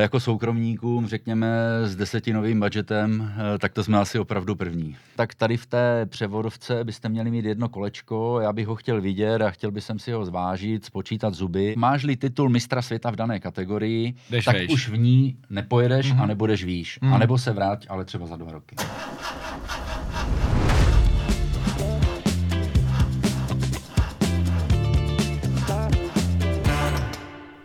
jako soukromníkům, řekněme, s desetinovým budgetem, tak to jsme asi opravdu první. Tak tady v té převodovce byste měli mít jedno kolečko, já bych ho chtěl vidět a chtěl bych si ho zvážit, spočítat zuby. Máš-li titul mistra světa v dané kategorii, jdeš tak vejš. Už v ní nepojedeš a nebudeš výš. A nebo se vrát, ale třeba za 2 roky.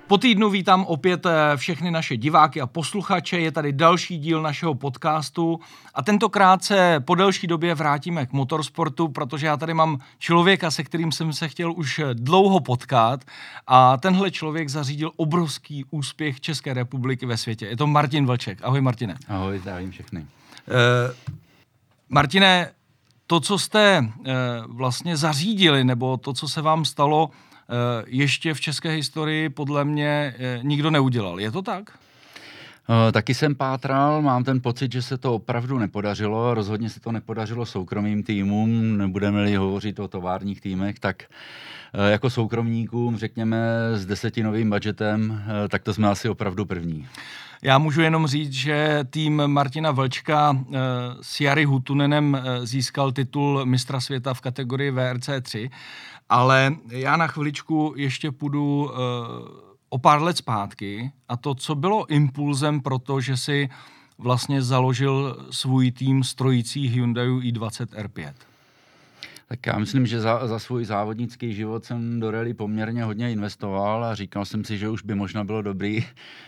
Po týdnu vítám opět všechny naše diváky a posluchače. Je tady další díl našeho podcastu a tentokrát se po delší době vrátíme k motorsportu, protože já tady mám člověka, se kterým jsem se chtěl už dlouho potkat a tenhle člověk zařídil obrovský úspěch České republiky ve světě. Je to Martin Vlček. Ahoj, Martine. Ahoj, zdravím všechny. Martine, to, co jste vlastně zařídili, nebo to, co se vám stalo, ještě v české historii podle mě nikdo neudělal. Je to tak? Taky jsem pátral, mám ten pocit, že se to opravdu nepodařilo. Rozhodně se to nepodařilo soukromým týmům, nebudeme-li hovořit o továrních týmech, tak jako soukromníkům, řekněme, s desetinovým budgetem, tak to jsme asi opravdu první. Já můžu jenom říct, že tým Martina Vlčka s Jari Hutunenem získal titul mistra světa v kategorii VRC3, ale já na chviličku ještě půjdu o pár let zpátky a to, co bylo impulzem pro to, že si vlastně založil svůj tým strojící Hyundai i20 R5. Tak já myslím, že za svůj závodnický život jsem do rally poměrně hodně investoval a říkal jsem si, že už by možná bylo dobrý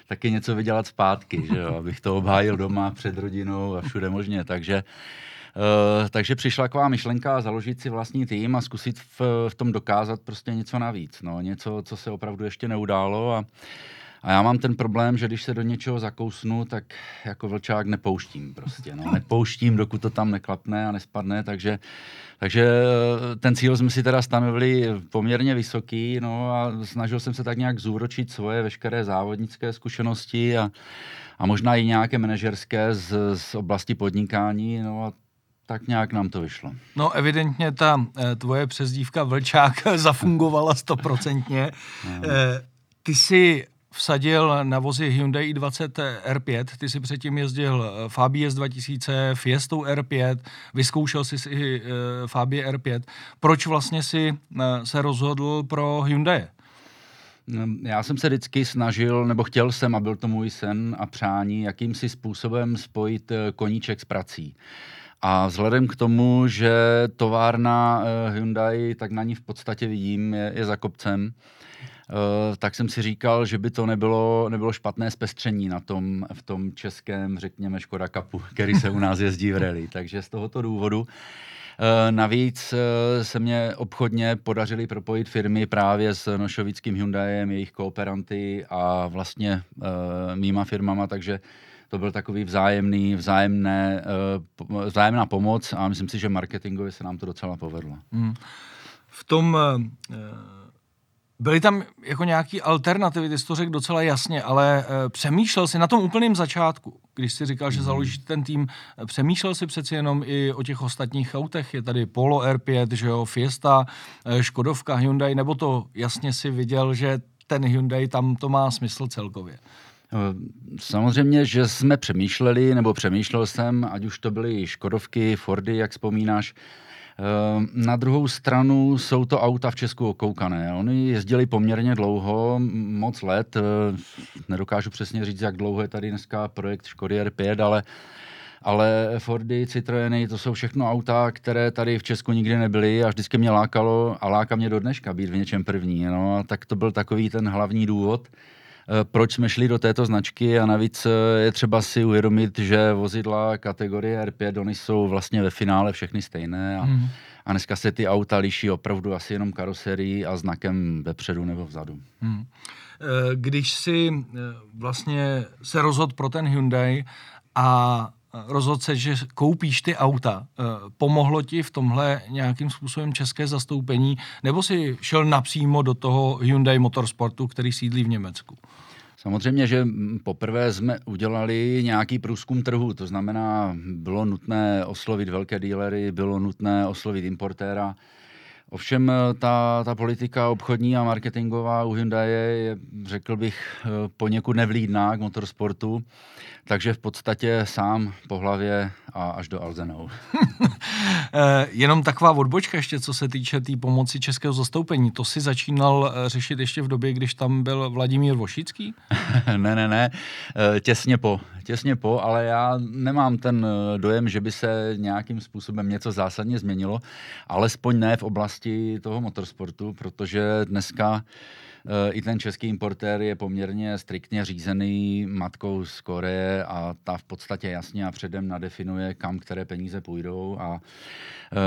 taky něco vydělat zpátky, že jo, abych to obhájil doma, před rodinou a všude možně, takže přišla taková myšlenka založit si vlastní tým a zkusit v tom dokázat prostě něco navíc, no, něco, co se opravdu ještě neudálo a já mám ten problém, že když se do něčeho zakousnu, tak jako vlčák nepouštím prostě, no, nepouštím, dokud to tam neklapne a nespadne, takže ten cíl jsme si teda stanovili poměrně vysoký, no, a snažil jsem se tak nějak zúročit svoje veškeré závodnické zkušenosti a možná i nějaké manažerské z oblasti podnikání, no, a tak nějak nám to vyšlo. No evidentně ta tvoje přezdívka Vlčák zafungovala 100%. Ty si vsadil na vozy Hyundai i20 R5, ty si předtím jezdil Fabii S2000, Fiestou R5, vyzkoušel si Fabii R5. Proč vlastně si se rozhodl pro Hyundai? Já jsem se vždycky snažil, nebo chtěl jsem, a byl to můj sen a přání, jakýmsi způsobem spojit koníček s prací. A vzhledem k tomu, že továrna Hyundai, tak na ní v podstatě vidím, je za kopcem, tak jsem si říkal, že by to nebylo špatné zpestření v tom českém, řekněme, Škoda Cupu, který se u nás jezdí v rally. Takže z tohoto důvodu. Navíc se mě obchodně podařili propojit firmy právě s nošovickým Hyundaiem, jejich kooperanty a vlastně mýma firmama, takže to byl takový vzájemná pomoc a myslím si, že marketingově se nám to docela povedlo. V tom byly tam jako nějaký alternativy, ty jsi to řekl docela jasně, ale přemýšlel jsi na tom úplném začátku, když jsi říkal, že založíš ten tým, přemýšlel jsi přeci jenom i o těch ostatních autech, je tady Polo R5, že jo, Fiesta, Škodovka, Hyundai, nebo to jasně si viděl, že ten Hyundai tam to má smysl celkově? Samozřejmě, že jsme přemýšleli, nebo přemýšlel jsem, ať už to byly Škodovky, Fordy, jak vzpomínáš. Na druhou stranu jsou to auta v Česku okoukané. Oni jezdili poměrně dlouho, moc let. Nedokážu přesně říct, jak dlouho je tady dneska projekt Škody R5, ale Fordy, Citroeny, to jsou všechno auta, které tady v Česku nikdy nebyly a vždycky mě lákalo a láká mě do dneška být v něčem první. No, a tak to byl takový ten hlavní důvod, proč jsme šli do této značky a navíc je třeba si uvědomit, že vozidla kategorie R5, oni jsou vlastně ve finále všechny stejné a dneska se ty auta liší opravdu asi jenom karoserií a znakem vepředu nebo vzadu. Když si vlastně se rozhodl pro ten Hyundai a rozhodl se, že koupíš ty auta, pomohlo ti v tomhle nějakým způsobem české zastoupení, nebo si šel napřímo do toho Hyundai Motorsportu, který sídlí v Německu? Samozřejmě, že poprvé jsme udělali nějaký průzkum trhu, to znamená, bylo nutné oslovit velké dealery, bylo nutné oslovit importéra, Ovšem ta politika obchodní a marketingová u Hyundai je, řekl bych, poněkud nevlídná k motorsportu, takže v podstatě sám po hlavě a až do Alzenau. Jenom taková odbočka ještě, co se týče té pomoci českého zastoupení. To si začínal řešit ještě v době, když tam byl Vladimír Vošický? Ne. Těsně po, ale já nemám ten dojem, že by se nějakým způsobem něco zásadně změnilo, alespoň ne v oblasti toho motorsportu, protože dneska i ten český importér je poměrně striktně řízený matkou z Koreje a ta v podstatě jasně a předem nadefinuje, kam které peníze půjdou. A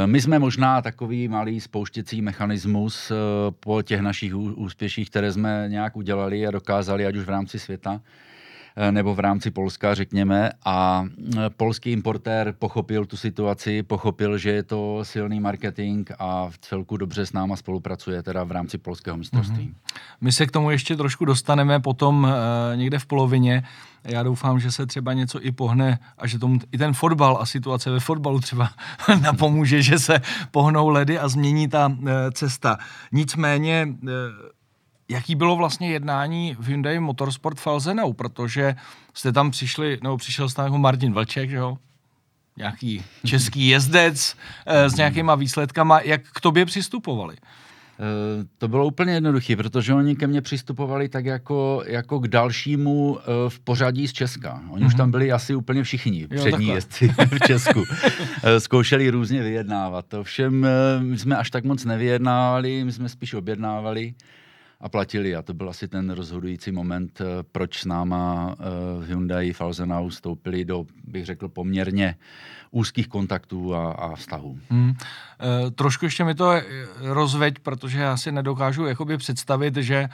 my jsme možná takový malý spouštěcí mechanismus po těch našich úspěších, které jsme nějak udělali a dokázali, ať už v rámci světa, nebo v rámci Polska, řekněme, a polský importér pochopil tu situaci, pochopil, že je to silný marketing a v celku dobře s náma spolupracuje, teda v rámci polského mistrovství. My se k tomu ještě trošku dostaneme potom někde v polovině. Já doufám, že se třeba něco i pohne a že tomu i ten fotbal a situace ve fotbalu třeba napomůže, že se pohnou ledy a změní ta cesta. Nicméně jaký bylo vlastně jednání v Hyundai Motorsport v Alzenau, protože jste tam přišli, nebo přišel jste jako Martin Vlček, jo? Nějaký český jezdec s nějakýma výsledkama, jak k tobě přistupovali? To bylo úplně jednoduché, protože oni ke mně přistupovali tak jako k dalšímu v pořadí z Česka. Oni už tam byli asi úplně všichni přední jezdci v Česku. Zkoušeli různě vyjednávat. Ovšem my jsme až tak moc nevyjednávali, my jsme spíš objednávali a platili. A to byl asi ten rozhodující moment, proč s náma v Hyundai v Alzenau vstoupili do, bych řekl, poměrně úzkých kontaktů a vztahů. Trošku ještě mi to rozveď, protože já si nedokážu jakoby představit, že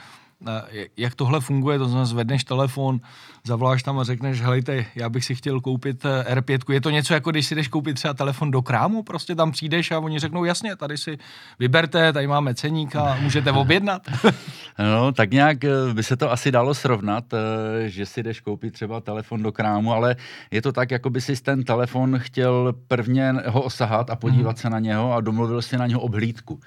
jak tohle funguje, to znamená zvedneš telefon, zavoláš tam a řekneš, helejte, já bych si chtěl koupit R5. Je to něco jako, když si jdeš koupit třeba telefon do krámu, prostě tam přijdeš a oni řeknou, jasně, tady si vyberte, tady máme ceník a můžete objednat. No, tak nějak by se to asi dalo srovnat, že si jdeš koupit třeba telefon do krámu, ale je to tak, jako by si ten telefon chtěl prvně ho osahat a podívat se na něho a domluvil si na něho obhlídku.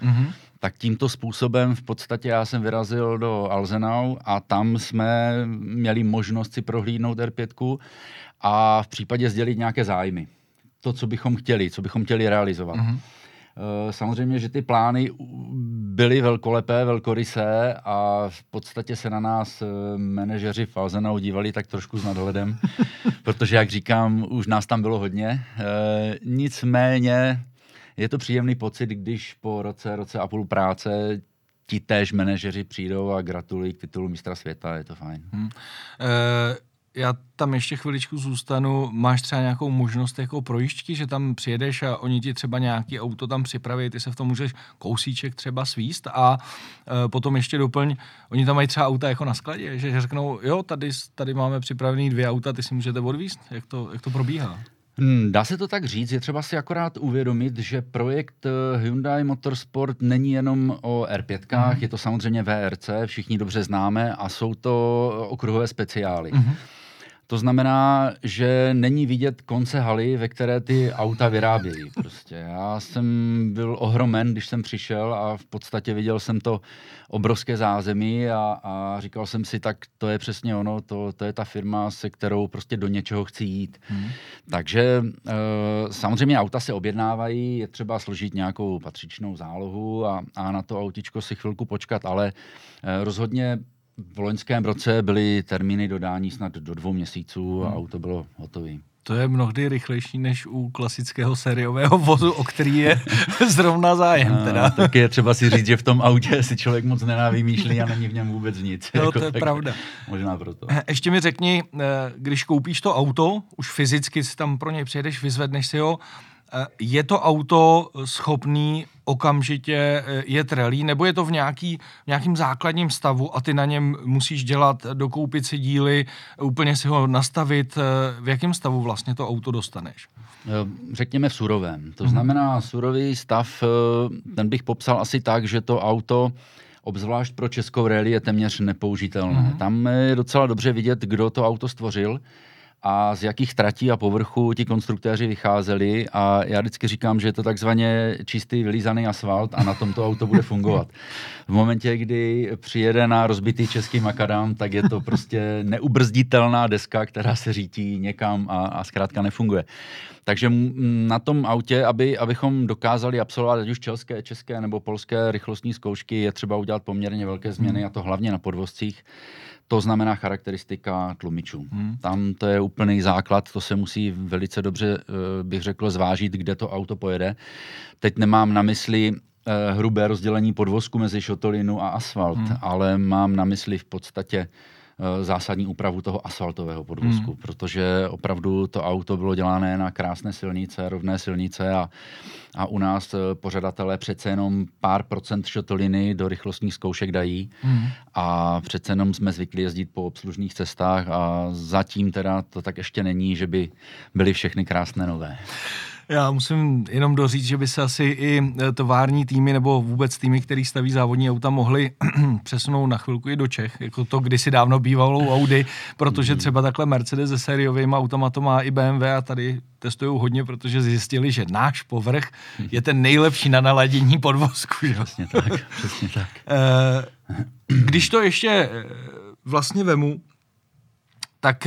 Tak tímto způsobem v podstatě já jsem vyrazil do Alzenau a tam jsme měli možnost si prohlídnout R5 a v případě sdělit nějaké zájmy. To, co bychom chtěli realizovat. Samozřejmě, že ty plány byly velkolepé, velkorysé a v podstatě se na nás manažeři v Alzenau dívali tak trošku s nadhledem, protože, jak říkám, už nás tam bylo hodně. Nicméně je to příjemný pocit, když po roce a půl práce ti též manažeři přijdou a gratulují k titulu mistra světa, je to fajn. Já tam ještě chviličku zůstanu. Máš třeba nějakou možnost jako projížďky, že tam přijedeš a oni ti třeba nějaký auto tam připraví, ty se v tom můžeš kousíček třeba svíst a potom ještě doplň, oni tam mají třeba auta jako na skladě, že řeknou, jo, tady máme připravený 2 auta, ty si můžete odvízt. Jak to probíhá? Dá se to tak říct, je třeba si akorát uvědomit, že projekt Hyundai Motorsport není jenom o R5, je to samozřejmě VRC, všichni dobře známe a jsou to okruhové speciály. To znamená, že není vidět konce haly, ve které ty auta vyrábějí. Prostě já jsem byl ohromen, když jsem přišel a v podstatě viděl jsem to obrovské zázemí a říkal jsem si, tak to je přesně ono, to je ta firma, se kterou prostě do něčeho chci jít. Takže samozřejmě auta se objednávají, je třeba složit nějakou patřičnou zálohu a na to autičko si chvilku počkat, ale rozhodně v loňském roce byly termíny dodání snad do 2 měsíců a auto bylo hotové. To je mnohdy rychlejší než u klasického sériového vozu, o který je zrovna zájem. Teda. Tak je třeba si říct, že v tom autě si člověk moc nenávymýšlí a není v něm vůbec nic. No, jako, to je pravda. Možná proto. Ještě mi řekni, když koupíš to auto, už fyzicky si tam pro něj přijedeš, vyzvedneš si ho, je to auto schopný okamžitě jet rally, nebo je to v nějakým základním stavu a ty na něm musíš dělat, dokoupit si díly, úplně si ho nastavit? V jakém stavu vlastně to auto dostaneš? Řekněme v surovém. To znamená surový stav, ten bych popsal asi tak, že to auto obzvlášť pro českou rally je téměř nepoužitelné. Tam je docela dobře vidět, kdo to auto stvořil a z jakých tratí a povrchu ti konstruktéři vycházeli a já vždycky říkám, že je to takzvaně čistý vylízaný asfalt a na tom to auto bude fungovat. V momentě, kdy přijede na rozbitý český makadam, tak je to prostě neubrzditelná deska, která se řítí někam a zkrátka nefunguje. Takže na tom autě, abychom dokázali absolvovat ať už české nebo polské rychlostní zkoušky, je třeba udělat poměrně velké změny a to hlavně na podvozcích. To znamená charakteristika tlumičů. Tam to je úplný základ, to se musí velice dobře, bych řekl, zvážit, kde to auto pojede. Teď nemám na mysli hrubé rozdělení podvozku mezi šotolinu a asfalt, ale mám na mysli v podstatě zásadní úpravu toho asfaltového podvozku, protože opravdu to auto bylo dělané na krásné silnice, rovné silnice a u nás pořadatelé přece jenom pár procent šotoliny do rychlostních zkoušek dají a přece jenom jsme zvyklí jezdit po obslužných cestách a zatím teda to tak ještě není, že by byly všechny krásné nové. Já musím jenom doříct, že by se asi i tovární týmy nebo vůbec týmy, který staví závodní auta, mohli přesunout na chvilku i do Čech, jako to kdysi dávno bývalo u Audi, protože třeba takhle Mercedes se sériovými autama to má i BMW a tady testují hodně, protože zjistili, že náš povrch je ten nejlepší na naladění podvozku. Přesně tak, přesně tak. Když to ještě vlastně vemu, tak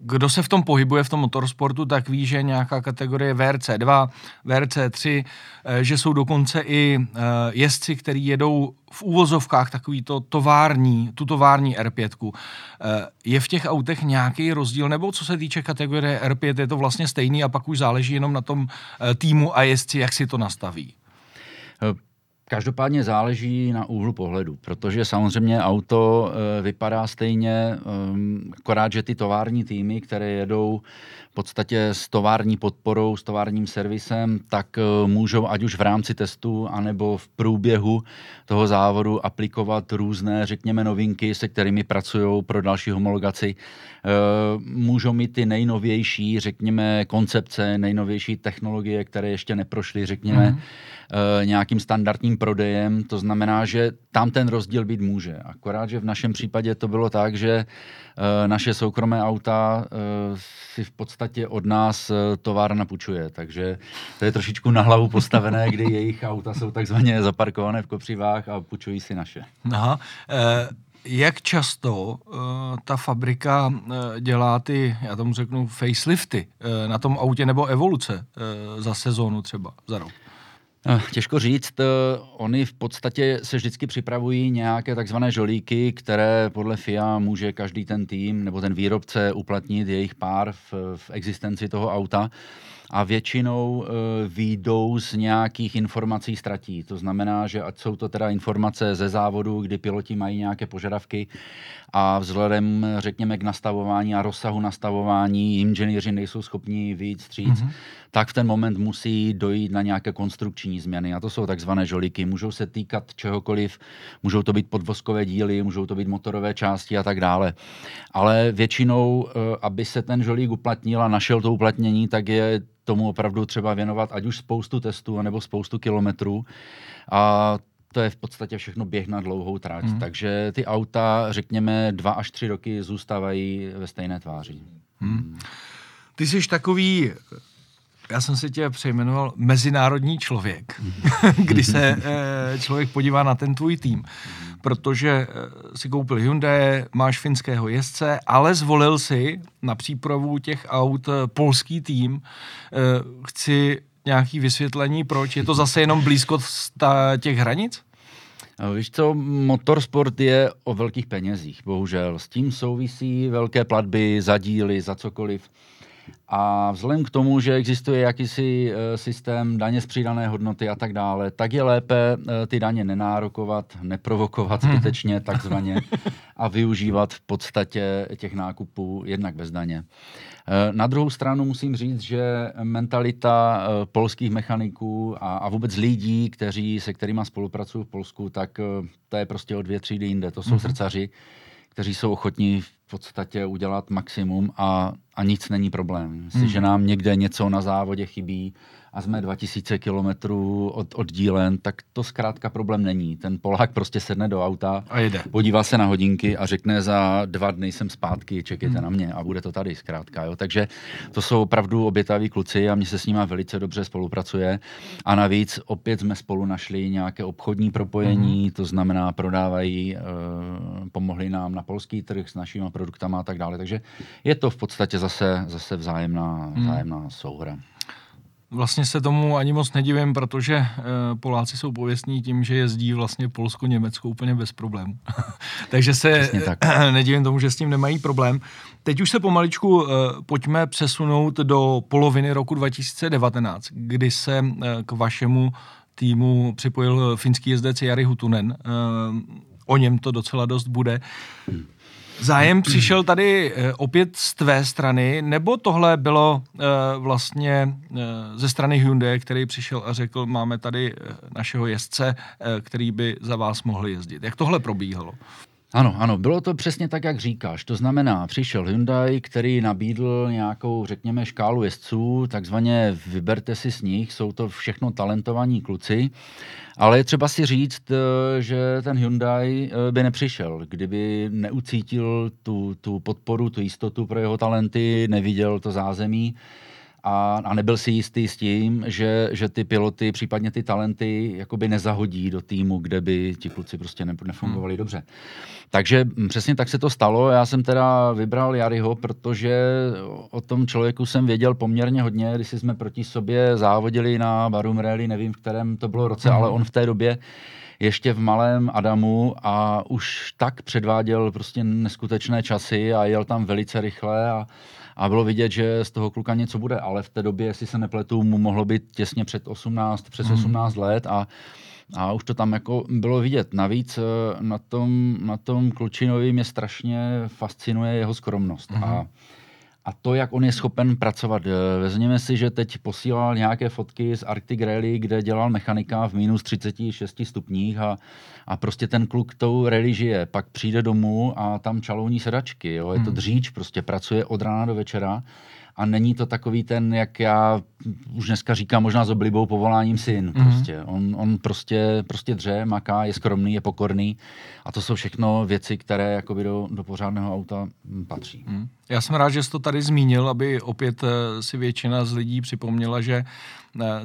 kdo se v tom pohybuje, v tom motorsportu, tak ví, že nějaká kategorie VRC2, VRC3, že jsou dokonce i jezdci, který jedou v úvozovkách takovýto tovární, tu tovární R5. Je v těch autech nějaký rozdíl, nebo co se týče kategorie R5, je to vlastně stejný a pak už záleží jenom na tom týmu a jezdci, jak si to nastaví? Každopádně záleží na úhlu pohledu, protože samozřejmě auto vypadá stejně, akorát, že ty tovární týmy, které jedou v podstatě s tovární podporou, s továrním servisem, tak můžou ať už v rámci testu, anebo v průběhu toho závodu aplikovat různé, řekněme, novinky, se kterými pracují pro další homologaci. Můžou mít ty nejnovější, řekněme, koncepce, nejnovější technologie, které ještě neprošly, řekněme, nějakým standardním prodejem, to znamená, že tam ten rozdíl být může. Akorát, že v našem případě to bylo tak, že naše soukromé auta si v podstatě od nás továrna půjčuje, takže to je trošičku na hlavu postavené, kdy jejich auta jsou takzvaně zaparkované v kopřivách a půjčují si naše. Aha. Jak často ta fabrika dělá ty, já tomu řeknu, facelifty na tom autě nebo evoluce za sezónu třeba, za rok? Těžko říct, oni v podstatě se vždycky připravují nějaké takzvané žolíky, které podle FIA může každý ten tým nebo ten výrobce uplatnit jejich pár v existenci toho auta a většinou výjdou z nějakých informací z tratí. To znamená, že ať jsou to teda informace ze závodu, kdy piloti mají nějaké požadavky a vzhledem, řekněme, k nastavování a rozsahu nastavování inženýři nejsou schopni vyjít vstříc, tak v ten moment musí dojít na nějaké konstrukční změny. A to jsou takzvané žolíky. Můžou se týkat čehokoliv, můžou to být podvozkové díly, můžou to být motorové části a tak dále. Ale většinou, aby se ten žolík uplatnil a našel to uplatnění, tak je tomu opravdu třeba věnovat ať už spoustu testů, nebo spoustu kilometrů. A to je v podstatě všechno běh na dlouhou trať. Takže ty auta, řekněme, 2 až 3 roky zůstávají ve stejné tváři. Ty jsi takový... Já jsem se tě přejmenoval mezinárodní člověk, kdy se člověk podívá na ten tvůj tým, protože si koupil Hyundai, máš finského jezdce, ale zvolil si na přípravu těch aut polský tým. Chci nějaké vysvětlení, proč? Je to zase jenom blízko těch hranic? Víš co, motorsport je o velkých penězích, bohužel. S tím souvisí velké platby za díly, za cokoliv. A vzhledem k tomu, že existuje jakýsi systém daně z přidané hodnoty a tak dále, tak je lépe ty daně nenárokovat, neprovokovat zbytečně takzvaně a využívat v podstatě těch nákupů jednak bez daně. Na druhou stranu musím říct, že mentalita polských mechaniků a vůbec lidí, se kterýma spolupracují v Polsku, tak to je prostě o 2 třídy jinde. To jsou srdcaři, kteří jsou ochotní v v podstatě udělat maximum a nic není problém. Jestliže nám někde něco na závodě chybí a jsme 2000 kilometrů oddílen, tak to zkrátka problém není. Ten Polák prostě sedne do auta, a jede. Podívá se na hodinky a řekne za 2 dny jsem zpátky, čekejte na mě a bude to tady zkrátka. Jo? Takže to jsou opravdu obětaví kluci a mně se s nimi velice dobře spolupracuje. A navíc opět jsme spolu našli nějaké obchodní propojení, to znamená prodávají, pomohli nám na polský trh s našimi produktama a tak dále. Takže je to v podstatě zase vzájemná souhra. Vlastně se tomu ani moc nedivím, protože Poláci jsou pověstní tím, že jezdí vlastně Polsko-Německo úplně bez problémů. Takže se nedivím tomu, že s tím nemají problém. Teď už se pomaličku pojďme přesunout do poloviny roku 2019, kdy se k vašemu týmu připojil finský jezdec Jari Hutunen. O něm to docela dost bude. Zájem přišel tady opět z tvé strany, nebo tohle bylo vlastně ze strany Hyundai, který přišel a řekl, máme tady našeho jezdce, který by za vás mohl jezdit. Jak tohle probíhalo? Ano, bylo to přesně tak, jak říkáš. To znamená, přišel Hyundai, který nabídl nějakou, řekněme, škálu jezdců, takzvaně vyberte si z nich, jsou to všechno talentovaní kluci, ale je třeba si říct, že ten Hyundai by nepřišel, kdyby neucítil tu podporu, tu jistotu pro jeho talenty, neviděl to zázemí. A nebyl si jistý s tím, že ty piloty, případně ty talenty jakoby nezahodí do týmu, kde by ti kluci prostě nefungovali dobře. Takže přesně tak se to stalo. Já jsem teda vybral Jariho, protože o tom člověku jsem věděl poměrně hodně, když jsme proti sobě závodili na Barum Rally, nevím, v kterém to bylo roce, ale on v té době ještě v malém Adamu a už tak předváděl prostě neskutečné časy a jel tam velice rychle a bylo vidět, že z toho kluka něco bude, ale v té době, jestli se nepletu, mu mohlo být těsně přes 18 let a už to tam jako bylo vidět. Navíc na tom klučinovi mě strašně fascinuje jeho skromnost a to, jak on je schopen pracovat. Vezměme si, že teď posílal nějaké fotky z Arctic Rally, kde dělal mechanika v minus 36 stupních a prostě ten kluk tou rally žije. Pak přijde domů a tam čalouní sedačky. Jo? Je to dříč, prostě pracuje od rána do večera. A není to takový ten, jak já už dneska říkám, možná s oblibou povoláním syn. Prostě. On prostě dře, maká, je skromný, je pokorný. A to jsou všechno věci, které jakoby do pořádného auta patří. Já jsem rád, že jsi to tady zmínil, aby opět si většina z lidí připomněla, že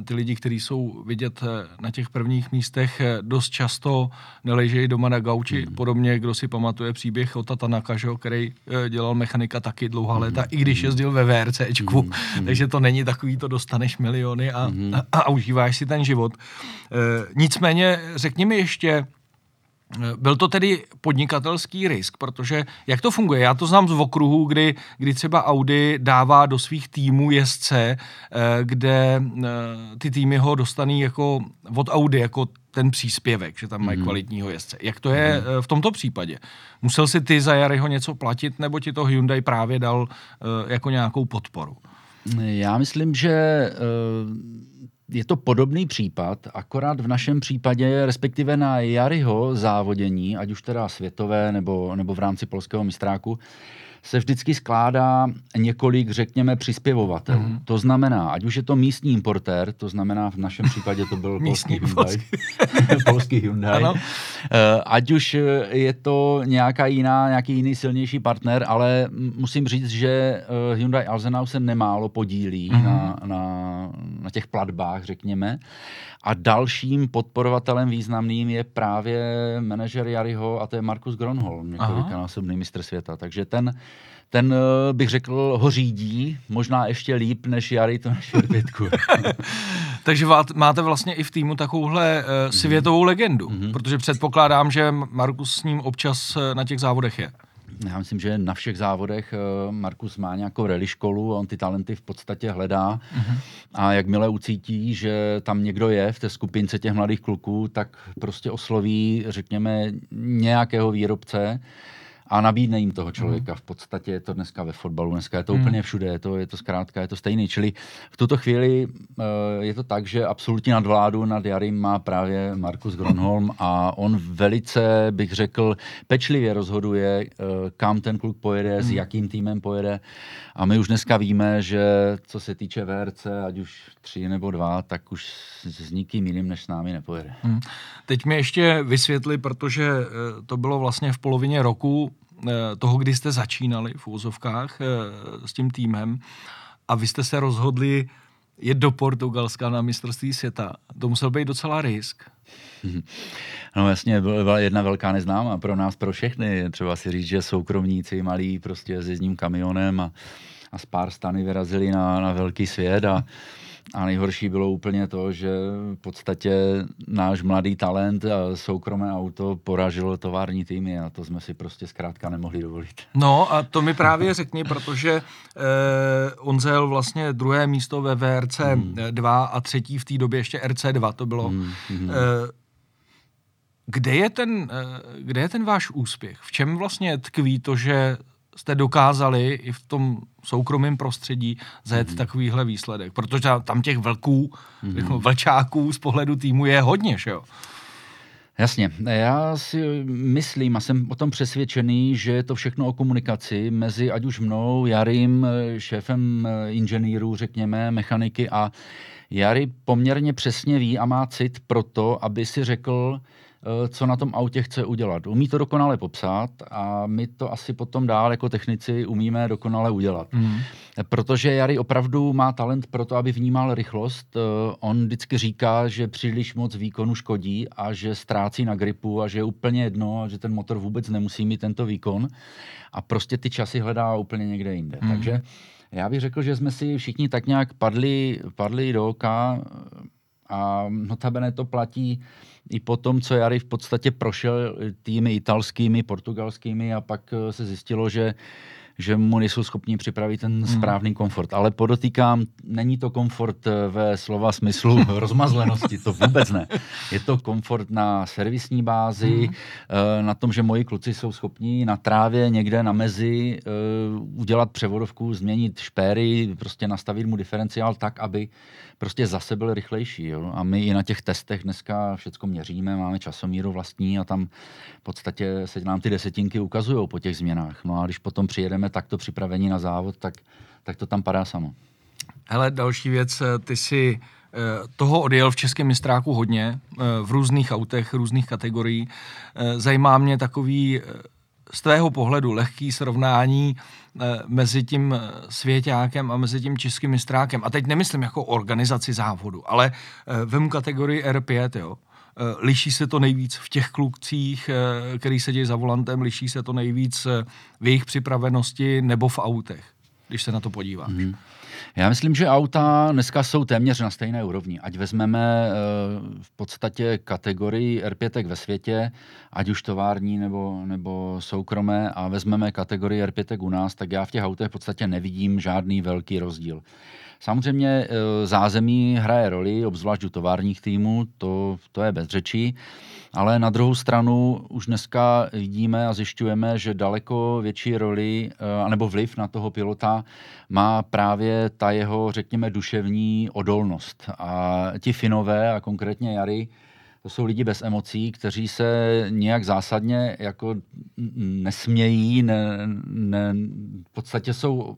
ty lidi, kteří jsou vidět na těch prvních místech, dost často neležejí doma na gauči. Podobně, kdo si pamatuje příběh Ota Tanaka, který dělal mechanika taky dlouhá léta, i když jezdil ve VRCčku. Takže to není takový, to dostaneš miliony a užíváš si ten život. Nicméně, řekni mi ještě, byl to tedy podnikatelský risk, protože jak to funguje? Já to znám z okruhu, kdy třeba Audi dává do svých týmů jezdce, kde ty týmy ho dostanou jako od Audi, jako ten příspěvek, že tam mají kvalitního jezdce. Jak to je v tomto případě? Musel si ty za Jariho něco platit, nebo ti to Hyundai právě dal jako nějakou podporu? Já myslím, že je to podobný případ, akorát v našem případě, respektive na Jariho závodění, ať už teda světové nebo v rámci polského mistráku, se vždycky skládá několik, řekněme, přispěvovatelů. To znamená, ať už je to místní importér, to znamená, v našem případě to byl polský Hyundai. Ať už je to nějaký jiný silnější partner, ale musím říct, že Hyundai Alzenau se nemálo podílí na těch platbách, řekněme. A dalším podporovatelem významným je právě manažer Jariho, a to je Marcus Grönholm, několikanásobný mistr světa. Takže ten, bych řekl, ho řídí, možná ještě líp než Jari to na švrbětku. Takže máte vlastně i v týmu takovouhle světovou legendu, protože předpokládám, že Marcus s ním občas na těch závodech je. Já myslím, že na všech závodech Marcus má nějakou rally školu a on ty talenty v podstatě hledá a jakmile ucítí, že tam někdo je v té skupince těch mladých kluků, tak prostě osloví, řekněme, nějakého výrobce a nabídne jim toho člověka. V podstatě je to dneska ve fotbalu, dneska je to úplně všude, je to zkrátka, je to stejný. Čili v tuto chvíli je to tak, že absolutní nadvládu nad Jarim má právě Marcus Grönholm a on velice, bych řekl, pečlivě rozhoduje, kam ten kluk pojede, s jakým týmem pojede. A my už dneska víme, že co se týče VRC, ať už 3 nebo 2, tak už s nikým jiným než s námi nepojede. Teď mi ještě vysvětli, protože to bylo vlastně v polovině roku toho, kdy jste začínali v úvozovkách s tím týmem a vy jste se rozhodli jet do Portugalska na mistrovství světa. To musel být docela risk. No jasně, byla jedna velká neznámá pro nás, pro všechny. Třeba si říct, že soukromníci malí prostě s jízdním kamionem a z pár stany vyrazili na velký svět a nejhorší bylo úplně to, že v podstatě náš mladý talent a soukromé auto poražilo tovární týmy a to jsme si prostě zkrátka nemohli dovolit. No a to mi právě řekni, protože on zajel vlastně 2. místo ve VRC2 a 3. v té době ještě RC2 to bylo. Kde je ten váš úspěch? V čem vlastně tkví to, že jste dokázali i v tom soukromém prostředí zajet takovýhle výsledek? Protože tam těch vlčáků z pohledu týmu je hodně, že jo? Jasně. Já si myslím a jsem o tom přesvědčený, že je to všechno o komunikaci mezi ať už mnou, Jarim, šéfem inženýrů, řekněme, mechaniky, a Jari poměrně přesně ví a má cit pro to, aby si řekl, co na tom autě chce udělat. Umí to dokonale popsat a my to asi potom dál jako technici umíme dokonale udělat. Protože Jari opravdu má talent pro to, aby vnímal rychlost. On vždycky říká, že příliš moc výkonu škodí a že ztrácí na gripu a že je úplně jedno a že ten motor vůbec nemusí mít tento výkon a prostě ty časy hledá úplně někde jinde. Takže já bych řekl, že jsme si všichni tak nějak padli do oka a notabene to platí i po tom, co Jari v podstatě prošel týmy italskými, portugalskými a pak se zjistilo, že mu nejsou schopni připravit ten správný komfort. Ale podotýkám, není to komfort ve slova smyslu rozmazlenosti, to vůbec ne. Je to komfort na servisní bázi, na tom, že moji kluci jsou schopni na trávě někde na mezi udělat převodovku, změnit špéry, prostě nastavit mu diferenciál tak, aby prostě zase byl rychlejší. Jo? A my i na těch testech dneska všecko měříme, máme časomíru vlastní a tam v podstatě se nám ty desetinky ukazují po těch změnách. No a když potom přijedeme takto připravení na závod, tak to tam padá samo. Hele, další věc, ty si toho odjel v českém mistráku hodně, v různých autech, různých kategorií. Zajímá mě takový z tvého pohledu lehký srovnání mezi tím svěťákem a mezi tím českým mistrákem. A teď nemyslím jako organizaci závodu, ale vemu kategorii R5, jo. Liší se to nejvíc v těch klukcích, který sedí za volantem, liší se to nejvíc v jejich připravenosti nebo v autech, když se na to podíváš? Já myslím, že auta dneska jsou téměř na stejné úrovni. Ať vezmeme v podstatě kategorii R5 ve světě, ať už tovární nebo soukromé, a vezmeme kategorii R5 u nás, tak já v těch autech v podstatě nevidím žádný velký rozdíl. Samozřejmě zázemí hraje roli, obzvlášť u továrních týmů, to je bez řečí, ale na druhou stranu už dneska vidíme a zjišťujeme, že daleko větší roli nebo vliv na toho pilota má právě ta jeho, řekněme, duševní odolnost. A ti Finové a konkrétně Jari, to jsou lidi bez emocí, kteří se nějak zásadně jako nesmějí, v podstatě jsou...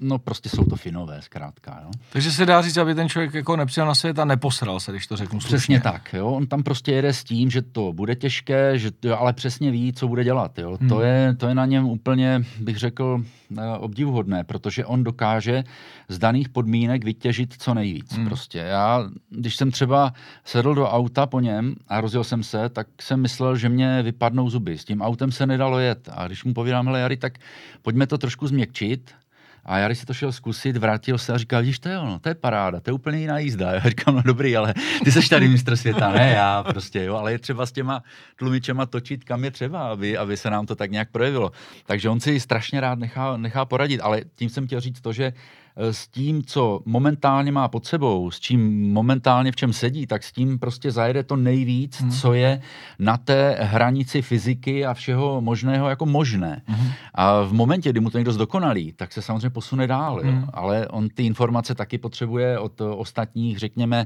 No prostě jsou to Finové, zkrátka. Jo. Takže se dá říct, aby ten člověk jako nepřijel na svět a neposral se, když to řeknu slušně. Přesně tak. Jo. On tam prostě jede s tím, že to bude těžké, ale přesně ví, co bude dělat. Jo. To je na něm úplně, bych řekl, obdivuhodné, protože on dokáže z daných podmínek vytěžit co nejvíc. Prostě. Já, když jsem třeba sedl do auta po něm a rozjel jsem se, tak jsem myslel, že mě vypadnou zuby. S tím autem se nedalo jet. A když mu povídám, hele Jari, tak pojďme to trošku změkčit, A Jari si to šel zkusit, vrátil se a říkal, vidíš to, jo, no, to je paráda, to je úplně jiná jízda. Já říkám, no dobrý, ale ty seš tady mistr světa, ne já prostě, jo, ale je třeba s těma tlumičema točit, kam je třeba, aby se nám to tak nějak projevilo. Takže on si strašně rád nechá poradit, ale tím jsem chtěl říct to, že s tím, co momentálně má pod sebou, s čím momentálně v čem sedí, tak s tím prostě zajede to nejvíc, co je na té hranici fyziky a všeho možného jako možné. A v momentě, kdy mu to někdo zdokonalí, tak se samozřejmě posune dál, jo? Ale on ty informace taky potřebuje od ostatních, řekněme,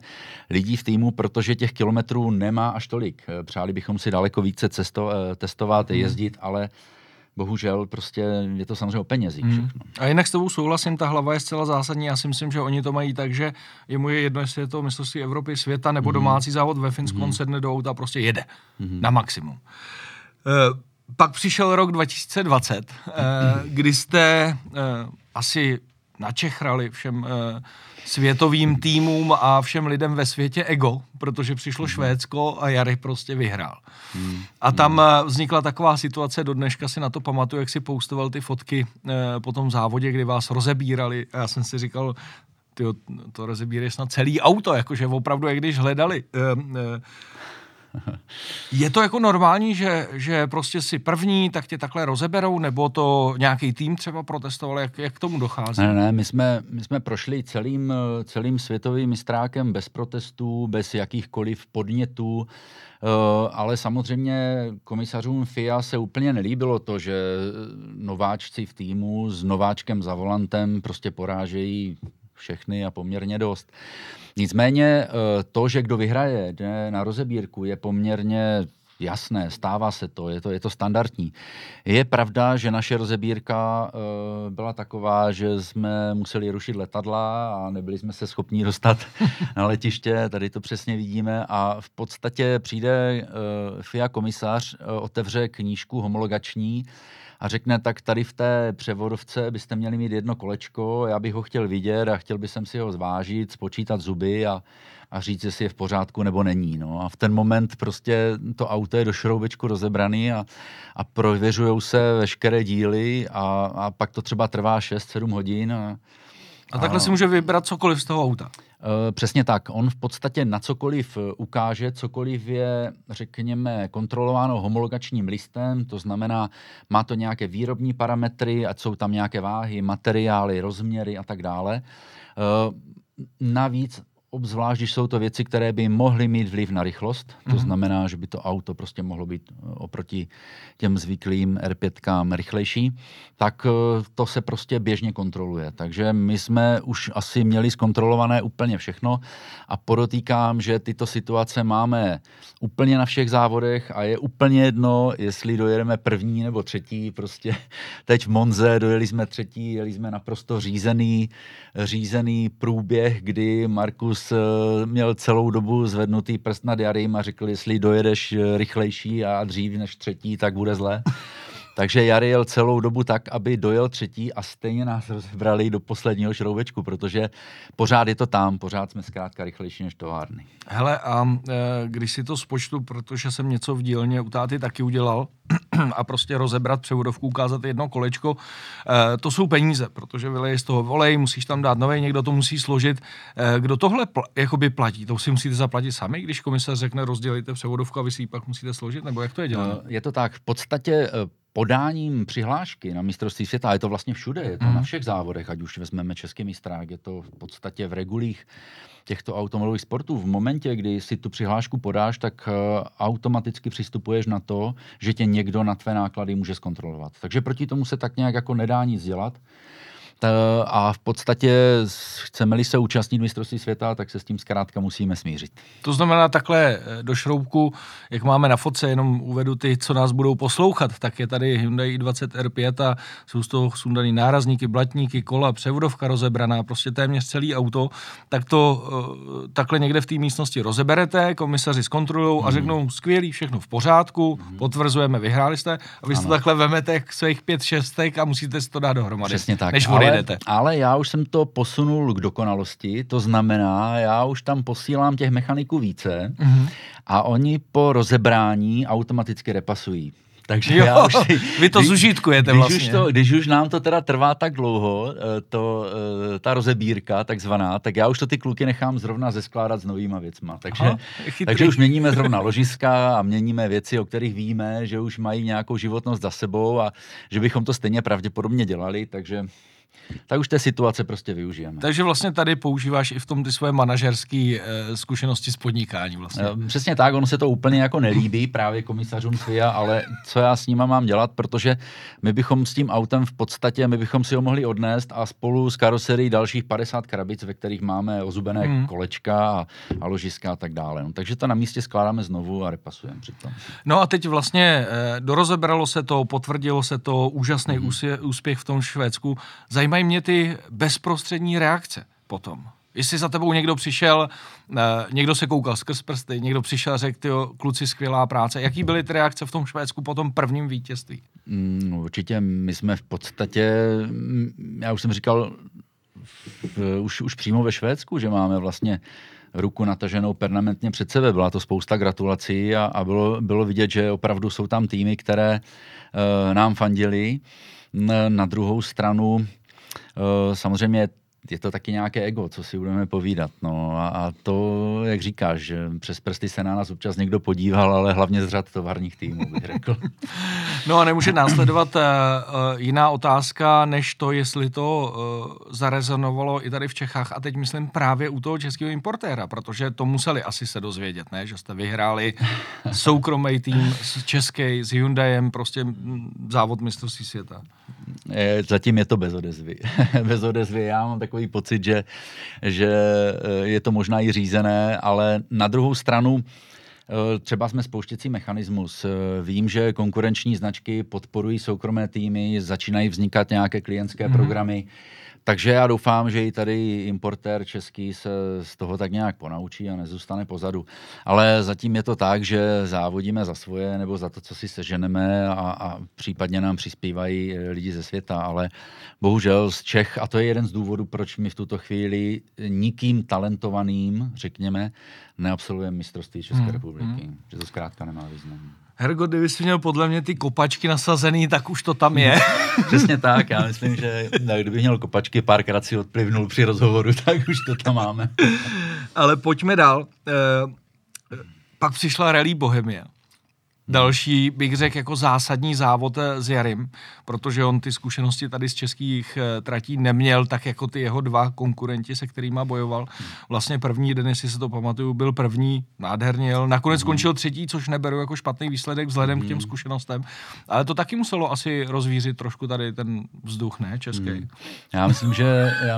lidí v týmu, protože těch kilometrů nemá až tolik. Přáli bychom si daleko více testovat, jezdit, ale bohužel prostě je to samozřejmě o penězích všechno. A jinak s tebou souhlasím, ta hlava je zcela zásadní. Já si myslím, že oni to mají tak, že jemu je jedno, jestli je to mistrovství Evropy, světa nebo domácí závod ve Finsku, on sedne do auta a prostě jede na maximum. Pak přišel rok 2020, kdy jste asi načechrali všem světovým týmům a všem lidem ve světě ego, protože přišlo Švédsko a Jari prostě vyhrál. A tam vznikla taková situace, do dneška si na to pamatuju, jak si poustoval ty fotky po tom závodě, kdy vás rozebírali. A já jsem si říkal, tyjo, to rozebíráš na celý auto, jakože opravdu, jak když hledali. Je to jako normální, že prostě si první, tak tě takhle rozeberou, nebo to nějaký tým třeba protestoval, jak k tomu dochází? Ne, my jsme prošli celým světovým mistrákem bez protestů, bez jakýchkoliv podnětů, ale samozřejmě komisařům FIA se úplně nelíbilo to, že nováčci v týmu s nováčkem za volantem prostě porážejí všechny a poměrně dost. Nicméně to, že kdo vyhraje, jde na rozebírku, je poměrně jasné, stává se to, je to standardní. Je pravda, že naše rozebírka byla taková, že jsme museli rušit letadla a nebyli jsme se schopni dostat na letiště, tady to přesně vidíme, a v podstatě přijde FIA komisař, otevře knížku homologační a řekne, tak tady v té převodovce byste měli mít jedno kolečko, já bych ho chtěl vidět a chtěl bych si ho zvážit, spočítat zuby a říct, jestli je v pořádku nebo není. No. A v ten moment prostě to auto je do šroubečku rozebraný a prověřujou se veškeré díly a pak to třeba trvá 6-7 hodin. A takhle si může vybrat cokoliv z toho auta. Přesně tak. On v podstatě na cokoliv ukáže, cokoliv je, řekněme, kontrolováno homologačním listem, to znamená, má to nějaké výrobní parametry, ať jsou tam nějaké váhy, materiály, rozměry a tak dále. Navíc, obzvlášť, když jsou to věci, které by mohly mít vliv na rychlost, to znamená, že by to auto prostě mohlo být oproti těm zvyklým R5kám rychlejší, tak to se prostě běžně kontroluje. Takže my jsme už asi měli zkontrolované úplně všechno a podotýkám, že tyto situace máme úplně na všech závodech a je úplně jedno, jestli dojedeme první nebo třetí, prostě teď v Monze dojeli jsme třetí, jeli jsme naprosto řízený průběh, kdy Marcus měl celou dobu zvednutý prst nad Jarim a řekl, jestli dojedeš rychlejší a dřív než třetí, tak bude zlé. Takže Jari jel celou dobu tak, aby dojel třetí a stejně nás rozebrali do posledního šroubečku, protože pořád je to tam, pořád jsme zkrátka rychlejší než továrny. Hele, a když si to spočtu, protože jsem něco v dílně u táty taky udělal a prostě rozebrat převodovku, ukázat jedno kolečko, to jsou peníze, protože vylej z toho olej, musíš tam dát novej, někdo to musí složit. Kdo tohle jakoby platí? To si musíte zaplatit sami, když komisař řekne rozdělíte převodovku a vy si ji pak musíte složit, nebo jak to je dělané? Je to tak, v podstatě podáním přihlášky na mistrovství světa, a je to vlastně všude, je to na všech závodech, ať už vezmeme český mistrák, je to v podstatě v regulích těchto automobilových sportů. V momentě, kdy si tu přihlášku podáš, tak automaticky přistupuješ na to, že tě někdo na tvé náklady může zkontrolovat. Takže proti tomu se tak nějak jako nedá nic dělat. A v podstatě chceme-li se účastnit mistrovství světa, tak se s tím zkrátka musíme smířit. To znamená takhle do šroubku, jak máme na fotce, jenom uvedu ty, co nás budou poslouchat, tak je tady Hyundai i20 R5 a jsou z toho sundaný nárazníky, blatníky, kola, převodovka rozebraná, prostě téměř celý auto, tak to takhle někde v té místnosti rozeberete, komisaři zkontrolujou a řeknou skvělý, všechno v pořádku, potvrzujeme, vyhráli jste a vy si takhle vemete svých 5-6 a musíte si to dát dohromady. Přesně tak. Ale já už jsem to posunul k dokonalosti, to znamená, já už tam posílám těch mechaniků více a oni po rozebrání automaticky repasují. Takže jo, já už si, vy to zužitkujete vlastně. Když už nám to teda trvá tak dlouho, ta rozebírka takzvaná, tak já už to ty kluky nechám zrovna zeskládat s novýma věcma. Takže už měníme zrovna ložiska a měníme věci, o kterých víme, že už mají nějakou životnost za sebou a že bychom to stejně pravděpodobně dělali, takže... Tak už té situace prostě využijeme. Takže vlastně tady používáš i v tom ty svoje manažerské zkušenosti s podnikáním vlastně. Přesně tak, ono se to úplně jako nelíbí právě komisařům FIA, ale co já s nima mám dělat, protože my bychom s tím autem v podstatě, my bychom si ho mohli odnést a spolu s karoserií dalších 50 krabic, ve kterých máme ozubené kolečka a ložiska a tak dále. No, takže to na místě skládáme znovu a repasujeme přitom. No a teď vlastně dorozebralo se to, potvrdilo se to, úžasný úspěch v tom Švédsku. Zajímají mě ty bezprostřední reakce potom. Jestli za tebou někdo přišel, někdo se koukal skrz prsty, někdo přišel a řekl, tyjo, kluci, skvělá práce. Jaký byly ty reakce v tom Švédsku po tom prvním vítězství? Určitě my jsme v podstatě, já už jsem říkal, už přímo ve Švédsku, že máme vlastně ruku nataženou permanentně před sebe. Byla to spousta gratulací a bylo vidět, že opravdu jsou tam týmy, které nám fandily. Na druhou stranu samozřejmě je to taky nějaké ego, co si budeme povídat. No a to, jak říkáš, že přes prsty se na nás občas někdo podíval, ale hlavně z řad továrních týmů, bych řekl. No a nemůže následovat jiná otázka, než to, jestli to zarezonovalo i tady v Čechách. A teď myslím právě u toho českého importéra, protože to museli asi se dozvědět, ne? Že jste vyhráli soukromý tým český s Hyundaiem, prostě závod mistrovství světa. Zatím je to bez odezvy. Bez odezvy. Já mám takový pocit, že je to možná i řízené, ale na druhou stranu třeba jsme spouštěcí mechanismus. Vím, že konkurenční značky podporují soukromé týmy, začínají vznikat nějaké klientské programy, takže já doufám, že i tady importér český se z toho tak nějak ponaučí a nezůstane pozadu. Ale zatím je to tak, že závodíme za svoje nebo za to, co si seženeme a případně nám přispívají lidi ze světa, ale bohužel z Čech, a to je jeden z důvodů, proč my v tuto chvíli nikým talentovaným, řekněme, neabsolvujeme mistrovství České republiky. Že to zkrátka nemá význam. Hergo, kdyby jsi měl podle mě ty kopačky nasazený, tak už to tam je. Přesně tak, já myslím, že kdybych měl kopačky, párkrát si odplivnul při rozhovoru, tak už to tam máme. Ale pojďme dál. Pak přišla Rally Bohemia. Další, bych řekl, jako zásadní závod s Jarim, protože on ty zkušenosti tady z českých tratí neměl, tak jako ty jeho dva konkurenti, se kterýma bojoval. Vlastně první den, jestli se to pamatuju, byl první, nádherně jel. Nakonec skončil třetí, což neberu jako špatný výsledek vzhledem k těm zkušenostem. Ale to taky muselo asi rozvířit trošku tady ten vzduch, ne, český. Já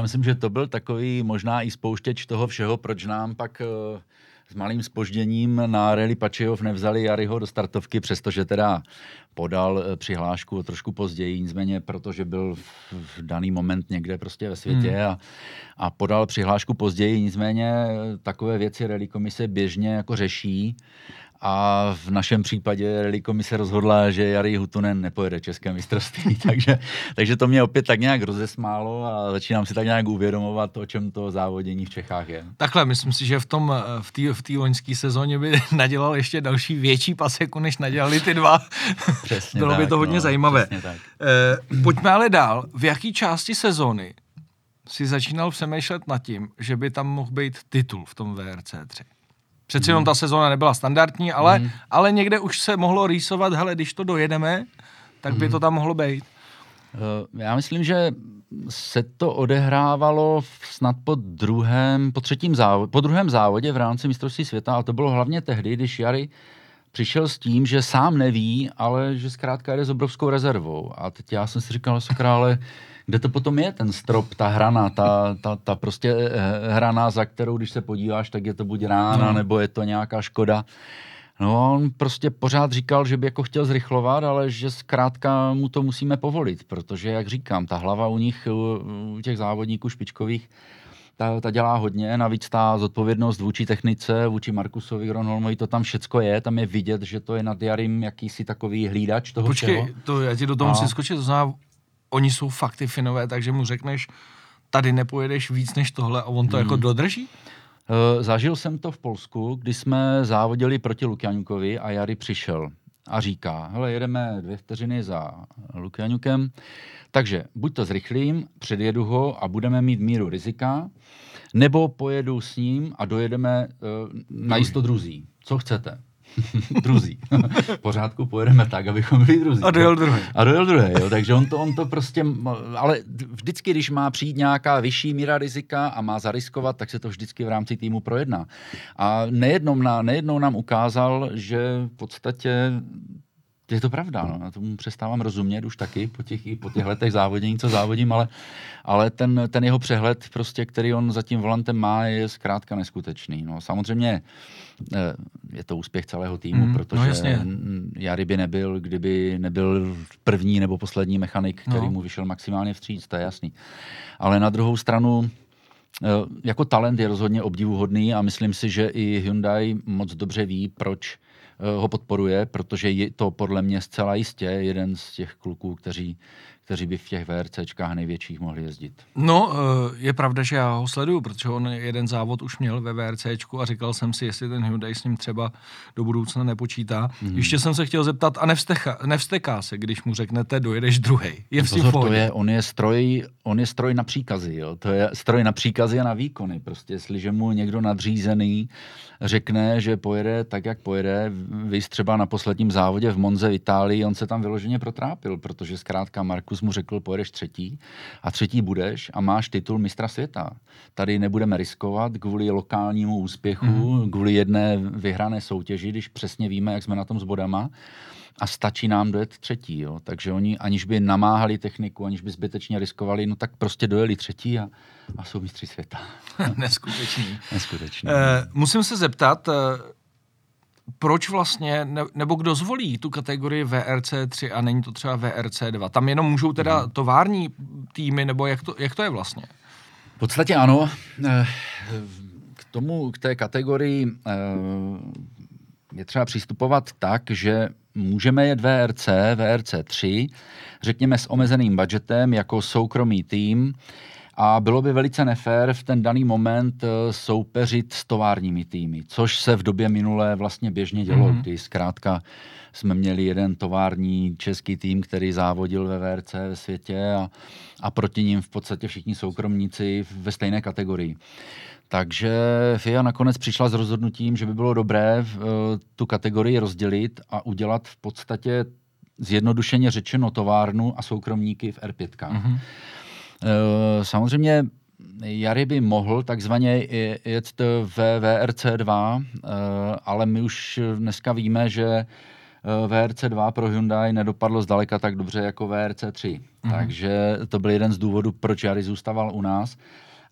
myslím, že to byl takový možná i spouštěč toho všeho, proč nám pak... S malým zpožděním na Rally Pačejov nevzali Jariho do startovky, přestože teda podal přihlášku trošku později, nicméně protože byl v daný moment někde prostě ve světě a podal přihlášku později, nicméně takové věci Rally komise běžně jako řeší. A v našem případě Relíko komise rozhodla, že Jari Hutunen nepojede české mistrovství, takže to mě opět tak nějak rozesmálo a začínám si tak nějak uvědomovat, o čem to závodění v Čechách je. Takhle, myslím si, že v té loňské sezóně by nadělal ještě další větší paseku, než nadělali ty dva. Přesně bylo tak, by to hodně zajímavé. Pojďme ale dál. V jaký části sezóny si začínal přemýšlet nad tím, že by tam mohl být titul v tom VRC3? Přeci jenom ta sezóna nebyla standardní, ale někde už se mohlo rýsovat, hele, když to dojedeme, tak by to tam mohlo být. Já myslím, že se to odehrávalo snad po druhém závodě v rámci mistrovství světa, a to bylo hlavně tehdy, když Jari přišel s tím, že sám neví, ale že zkrátka jde s obrovskou rezervou. A teď já jsem si říkal, sakra, ale kde to potom je ten strop, ta hrana, ta prostě hrana, za kterou, když se podíváš, tak je to buď rána, nebo je to nějaká škoda. No on prostě pořád říkal, že by jako chtěl zrychlovat, ale že zkrátka mu to musíme povolit, protože, jak říkám, ta hlava u těch závodníků špičkových, ta dělá hodně, navíc ta zodpovědnost vůči technice, vůči Marcusovi Grönholmovi, to tam všecko je, tam je vidět, že to je nad Jarim jakýsi takový hlídač toho všeho. Počkej, já ti do toho musím skočit, to znamená, oni jsou fakt ty Finové, takže mu řekneš, tady nepojedeš víc než tohle a on to jako dodrží? Zažil jsem to v Polsku, kdy jsme závodili proti Lukiaňukovi a Jari přišel. a říká, hele, jedeme 2 vteřiny za Lukaňukem, takže buď to zrychlím, předjedu ho a budeme mít míru rizika, nebo pojedu s ním a dojedeme na jisto druzí. Co chcete? Druzí. Pořádku pojedeme tak, abychom byli druzí. A dojel druhý. Jo. Takže on to prostě, ale vždycky, když má přijít nějaká vyšší míra rizika a má zariskovat, tak se to vždycky v rámci týmu projedná. A nejednou nám ukázal, že v podstatě je to pravda, no. Na tomu přestávám rozumět už taky po těch letech závodění, co závodím, ale ten jeho přehled, prostě, který on za tím volantem má, je zkrátka neskutečný. No. Samozřejmě je to úspěch celého týmu, protože Jari by nebyl, kdyby nebyl první nebo poslední mechanik, který mu vyšel maximálně vstříc, to je jasný. Ale na druhou stranu, jako talent je rozhodně obdivuhodný a myslím si, že i Hyundai moc dobře ví, proč ho podporuje, protože je to podle mě zcela jistě jeden z těch kluků, kteří by v těch VRCčkách největších mohli jezdit. No, je pravda, že já ho sleduju, protože on jeden závod už měl ve VRCčku a říkal jsem si, jestli ten Hyundai s ním třeba do budoucna nepočítá. Ještě jsem se chtěl zeptat, a nevsteká se, když mu řeknete, dojedeš druhej. Je on je stroj na příkazy, jo. To je stroj na příkazy a na výkony. Prostě, jestliže mu někdo nadřízený řekne, že pojede tak, jak pojede, víš, třeba na posledním závodě v Monze v Itálii, on se tam vyloženě protrápil, protože zkrátka Marcus mu řekl, pojedeš třetí a třetí budeš a máš titul mistra světa. Tady nebudeme riskovat kvůli lokálnímu úspěchu, kvůli jedné vyhrané soutěži, když přesně víme, jak jsme na tom s bodama a stačí nám dojet třetí. Jo. Takže oni, aniž by namáhali techniku, aniž by zbytečně riskovali, no tak prostě dojeli třetí a jsou mistři světa. Neskutečný. Musím se zeptat, proč vlastně, nebo kdo zvolí tu kategorii VRC3 a není to třeba VRC2? Tam jenom můžou teda tovární týmy, nebo jak to je vlastně? V podstatě ano. K té kategorii je třeba přistupovat tak, že můžeme jet VRC, VRC3, řekněme s omezeným budgetem jako soukromý tým, a bylo by velice nefér v ten daný moment soupeřit s továrními týmy, což se v době minulé vlastně běžně dělo, kdy zkrátka jsme měli jeden tovární český tým, který závodil ve VRC ve světě a proti ním v podstatě všichni soukromníci ve stejné kategorii. Takže FIA nakonec přišla s rozhodnutím, že by bylo dobré tu kategorii rozdělit a udělat v podstatě zjednodušeně řečeno továrnu a soukromníky v R5. Samozřejmě Jari by mohl takzvaně jet ve VRC2, ale my už dneska víme, že VRC2 pro Hyundai nedopadlo zdaleka tak dobře jako VRC3. Takže to byl jeden z důvodů, proč Jari zůstával u nás.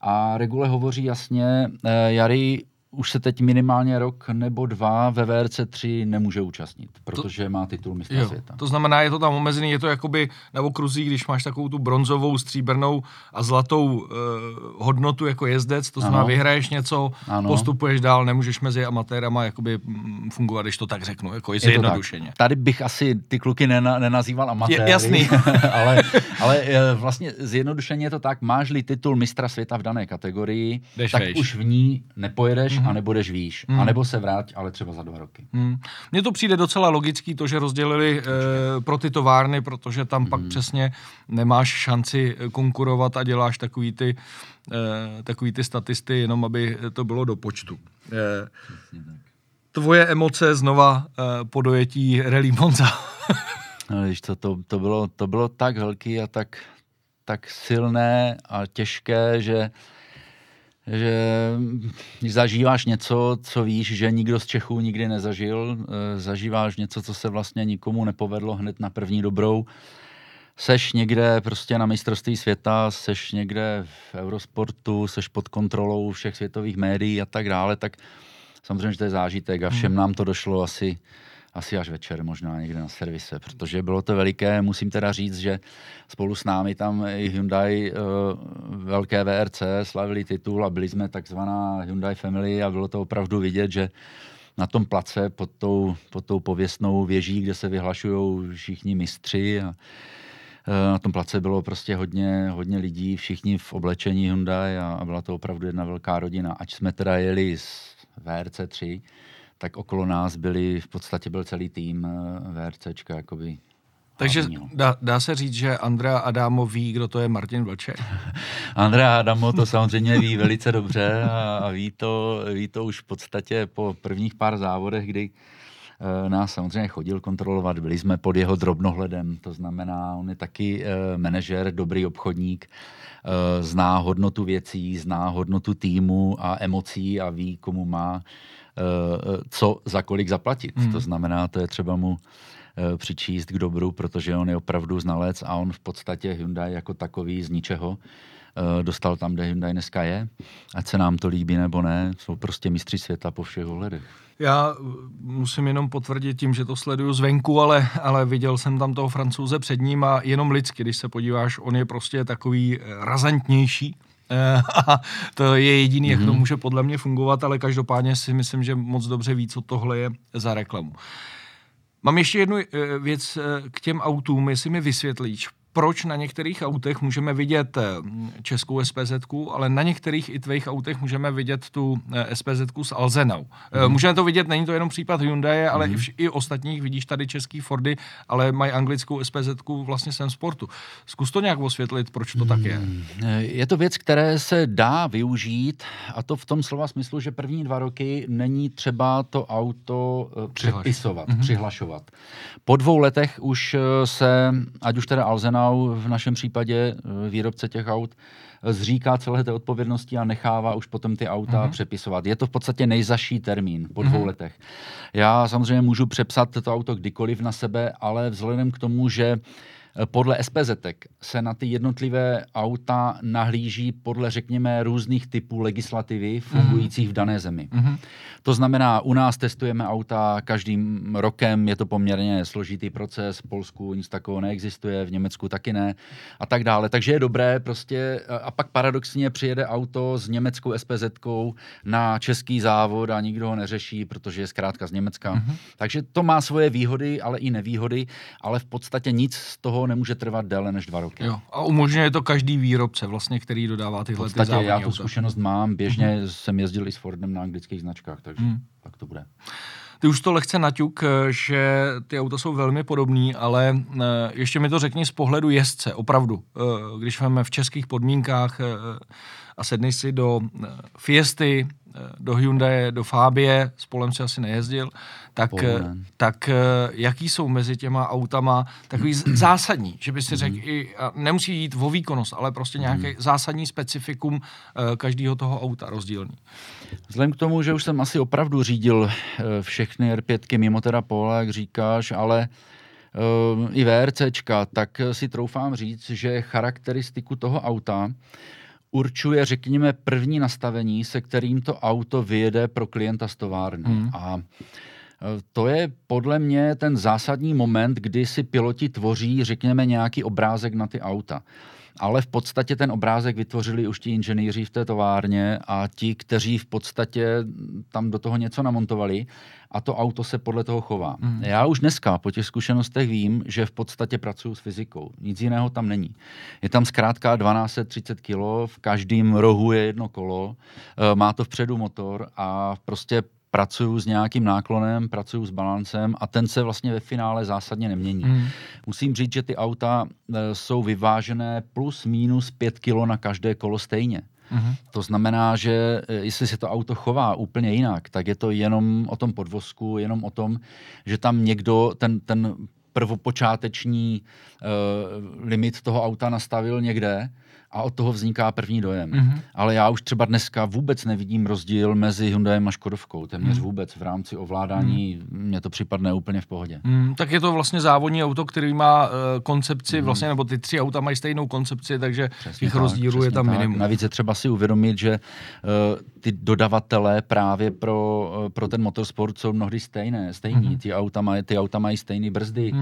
A regule hovoří jasně, Jari už se teď minimálně rok nebo dva ve VRC3 nemůže účastnit, protože má titul mistra světa. To znamená, je to tam omezený, je to jakoby na okruzí, když máš takovou tu bronzovou, stříbrnou a zlatou hodnotu jako jezdec, to znamená, vyhraješ něco, postupuješ dál, nemůžeš mezi amatérama jakoby fungovat, když to tak řeknu, jako je jednodušeně. Tak. Tady bych asi ty kluky nenazýval amatéry. Jasný. ale vlastně zjednodušeně je to tak, máš-li titul mistra světa v dané kategorii, už v ní nepojedeš, a nebudeš výš. A nebo se vrát, ale třeba za 2 roky. Mně to přijde docela logický, to, že rozdělili pro ty továrny, protože tam pak přesně nemáš šanci konkurovat a děláš takový ty statisty, jenom aby to bylo do počtu. Tvoje emoce znova po dojetí Rally Monza. No, víš co, to bylo tak velký a tak silné a těžké, že zažíváš něco, co víš, že nikdo z Čechů nikdy nezažil, zažíváš něco, co se vlastně nikomu nepovedlo hned na první dobrou. Seš někde prostě na mistrovství světa, seš někde v Eurosportu, seš pod kontrolou všech světových médií a tak dále, tak samozřejmě, že to je zážitek a všem nám to došlo asi až večer, možná někde na servise, protože bylo to veliké. Musím teda říct, že spolu s námi tam i Hyundai velké VRC slavili titul a byli jsme takzvaná Hyundai Family a bylo to opravdu vidět, že na tom place pod tou pověstnou věží, kde se vyhlašují všichni mistři a na tom place bylo prostě hodně lidí, všichni v oblečení Hyundai a byla to opravdu jedna velká rodina. Ať jsme teda jeli z VRC 3, tak okolo nás byli, v podstatě byl celý tým VRCčka, jakoby. Takže dá se říct, že Andrea Adamo ví, kdo to je Martin Vlček? Andrea Adamo to samozřejmě ví velice dobře a ví to už v podstatě po prvních pár závodech, kdy nás samozřejmě chodil kontrolovat, byli jsme pod jeho drobnohledem, to znamená, on je taky manažer, dobrý obchodník, zná hodnotu věcí, zná hodnotu týmu a emocí a ví, komu má co za kolik zaplatit. Hmm. To znamená, to je třeba mu přičíst k dobru, protože on je opravdu znalec a on v podstatě Hyundai jako takový z ničeho dostal tam, kde Hyundai dneska je. Ať se nám to líbí nebo ne, jsou prostě mistři světa po všech ohledech. Já musím jenom potvrdit tím, že to sleduju zvenku, ale viděl jsem tam toho Francouze před ním a jenom lidsky, když se podíváš, on je prostě takový razantnější. A to je jediný, jak to může podle mě fungovat, ale každopádně si myslím, že moc dobře ví, co tohle je za reklamu. Mám ještě jednu věc k těm autům, jestli mi vysvětlíš, proč na některých autech můžeme vidět českou SPZ-ku, ale na některých i tvých autech můžeme vidět tu SPZ-ku s Alzenou. Můžeme to vidět, není to jenom případ Hyundai, ale i ostatních, vidíš tady český Fordy, ale mají anglickou SPZ-ku vlastně sem sportu. Zkus to nějak osvětlit, proč to tak je. Je to věc, které se dá využít, a to v tom slova smyslu, že první 2 roky není třeba to auto přihlašovat. Po 2 letech už se, ať už teda Alzena, v našem případě výrobce těch aut zříká celé té odpovědnosti a nechává už potom ty auta přepisovat. Je to v podstatě nejzazší termín po 2 letech. Já samozřejmě můžu přepsat to auto kdykoliv na sebe, ale vzhledem k tomu, že podle SPZ-ek se na ty jednotlivé auta nahlíží podle, řekněme, různých typů legislativy fungujících v dané zemi. To znamená, u nás testujeme auta každým rokem, je to poměrně složitý proces, v Polsku nic takového neexistuje, v Německu taky ne a tak dále. Takže je dobré prostě, a pak paradoxně přijede auto s německou SPZ-kou na český závod a nikdo ho neřeší, protože je zkrátka z Německa. Takže to má svoje výhody, ale i nevýhody, ale v podstatě nic z toho nemůže trvat déle než 2 roky. Jo. A umožňuje to každý výrobce vlastně, který dodává tyhle závodní auta. V podstatě já tu zkušenost mám, běžně jsem jezdil i s Fordem na anglických značkách, takže tak to bude. Ty už to lehce naťuk, že ty auta jsou velmi podobný, ale ještě mi to řekni z pohledu jezdce, opravdu. Když máme v českých podmínkách a sedneš si do Fiesty, do Hyundai, do Fabie, s Polem si asi nejezdil, tak jaký jsou mezi těma autama takový zásadní, že by si řekl, nemusí jít o výkonnost, ale prostě nějaký zásadní specifikum každého toho auta rozdílný. Vzhledem k tomu, že už jsem asi opravdu řídil všechny R5ky mimo teda Pola, jak říkáš, ale i VRCčka, tak si troufám říct, že charakteristiku toho auta určuje, řekněme, první nastavení, se kterým to auto vyjede pro klienta z továrny. A to je podle mě ten zásadní moment, kdy si piloti tvoří, řekněme, nějaký obrázek na ty auta. Ale v podstatě ten obrázek vytvořili už ti inženýři v té továrně a ti, kteří v podstatě tam do toho něco namontovali a to auto se podle toho chová. Já už dneska po těch zkušenostech vím, že v podstatě pracuju s fyzikou. Nic jiného tam není. Je tam zkrátka 1230 kg, v každém rohu je jedno kolo, má to vpředu motor a prostě pracuju s nějakým náklonem, pracuju s balancem a ten se vlastně ve finále zásadně nemění. Musím říct, že ty auta jsou vyvážené plus minus 5 kilo na každé kolo stejně. To znamená, že jestli se to auto chová úplně jinak, tak je to jenom o tom podvozku, jenom o tom, že tam někdo ten prvopočáteční limit toho auta nastavil někde a od toho vzniká první dojem. Ale já už třeba dneska vůbec nevidím rozdíl mezi Hyundaiem a Škodovkou, téměř vůbec v rámci ovládání, mně to připadne úplně v pohodě. Tak je to vlastně závodní auto, který má koncepci, vlastně, nebo ty 3 auta mají stejnou koncepci, takže těch rozdílů je tam minimum. Navíc je třeba si uvědomit, že ty dodavatelé právě pro ten motorsport jsou mnohdy stejní. Ty auta mají stejné brzdy,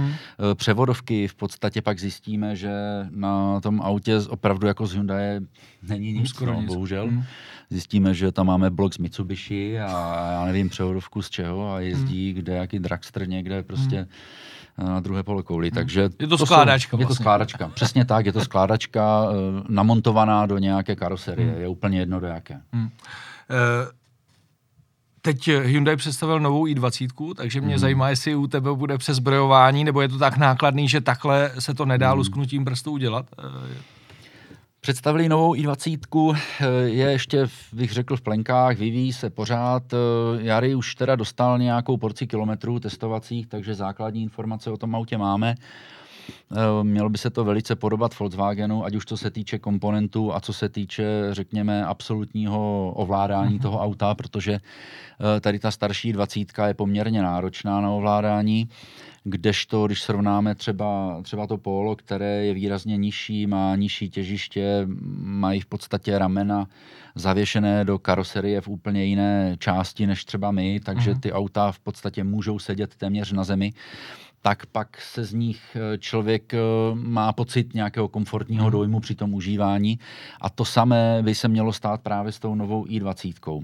převodovky, v podstatě pak zjistíme, že na tom autě opravdu jako z Hyundai není nic, bohužel. Zjistíme, že tam máme blok z Mitsubishi a já nevím převodovku z čeho a jezdí kde jaký dragster někde prostě na druhé polokouli. Takže je to skládačka. Je to skládačka. Přesně tak, je to skládačka namontovaná do nějaké karoserie. Je úplně jedno do jaké. Teď Hyundai představil novou i20, takže mě zajímá, jestli u tebe bude přezbrojování, nebo je to tak nákladný, že takhle se to nedá lusknutím prstů udělat? Představili novou i20, je ještě, bych řekl, v plenkách, vyvíjí se pořád. Jari už teda dostal nějakou porci kilometrů testovacích, takže základní informace o tom autě máme. Mělo by se to velice podobat Volkswagenu, ať už co se týče komponentů a co se týče, řekněme, absolutního ovládání toho auta, protože tady ta starší dvacítka je poměrně náročná na ovládání, kdežto, když srovnáme třeba to Polo, které je výrazně nižší, má nižší těžiště, mají v podstatě ramena zavěšené do karoserie v úplně jiné části než třeba my, takže ty auta v podstatě můžou sedět téměř na zemi, tak pak se z nich člověk má pocit nějakého komfortního dojmu při tom užívání. A to samé by se mělo stát právě s tou novou i20.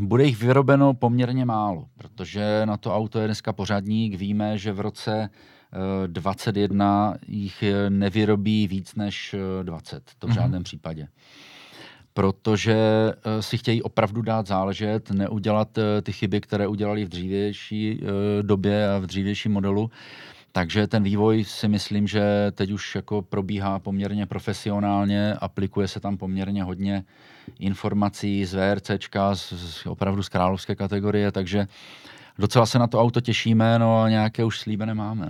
Bude jich vyrobeno poměrně málo, protože na to auto je dneska pořadník. Víme, že v roce 2021 jich nevyrobí víc než 20, to v žádném případě. Protože si chtějí opravdu dát záležet, neudělat ty chyby, které udělali v dřívější době a v dřívějším modelu. Takže ten vývoj si myslím, že teď už jako probíhá poměrně profesionálně, aplikuje se tam poměrně hodně informací z VRCčka, opravdu z královské kategorie, takže docela se na to auto těšíme, no a nějaké už slíbené máme.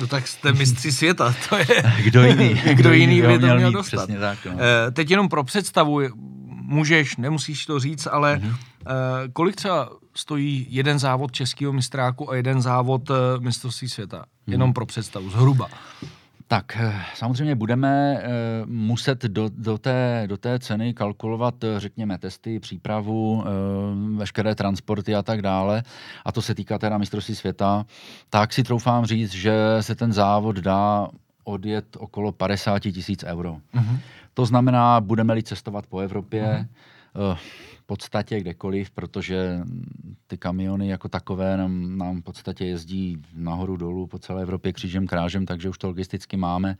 No, tak jste mistři světa, to je... Kdo jiný by to měl dostat. Přesně tak, no. Teď jenom pro představu, můžeš, nemusíš to říct, ale kolik třeba stojí jeden závod českého mistráku a jeden závod mistrovství světa? Jenom pro představu, zhruba. Tak, samozřejmě budeme muset do té ceny kalkulovat, řekněme, testy, přípravu, veškeré transporty a tak dále. A to se týká teda mistrovství světa. Tak si troufám říct, že se ten závod dá odjet okolo 50 000 €. Mm-hmm. To znamená, budeme-li cestovat po Evropě, v podstatě kdekoliv, protože ty kamiony jako takové nám v podstatě jezdí nahoru dolů po celé Evropě křížem krážem, takže už to logisticky máme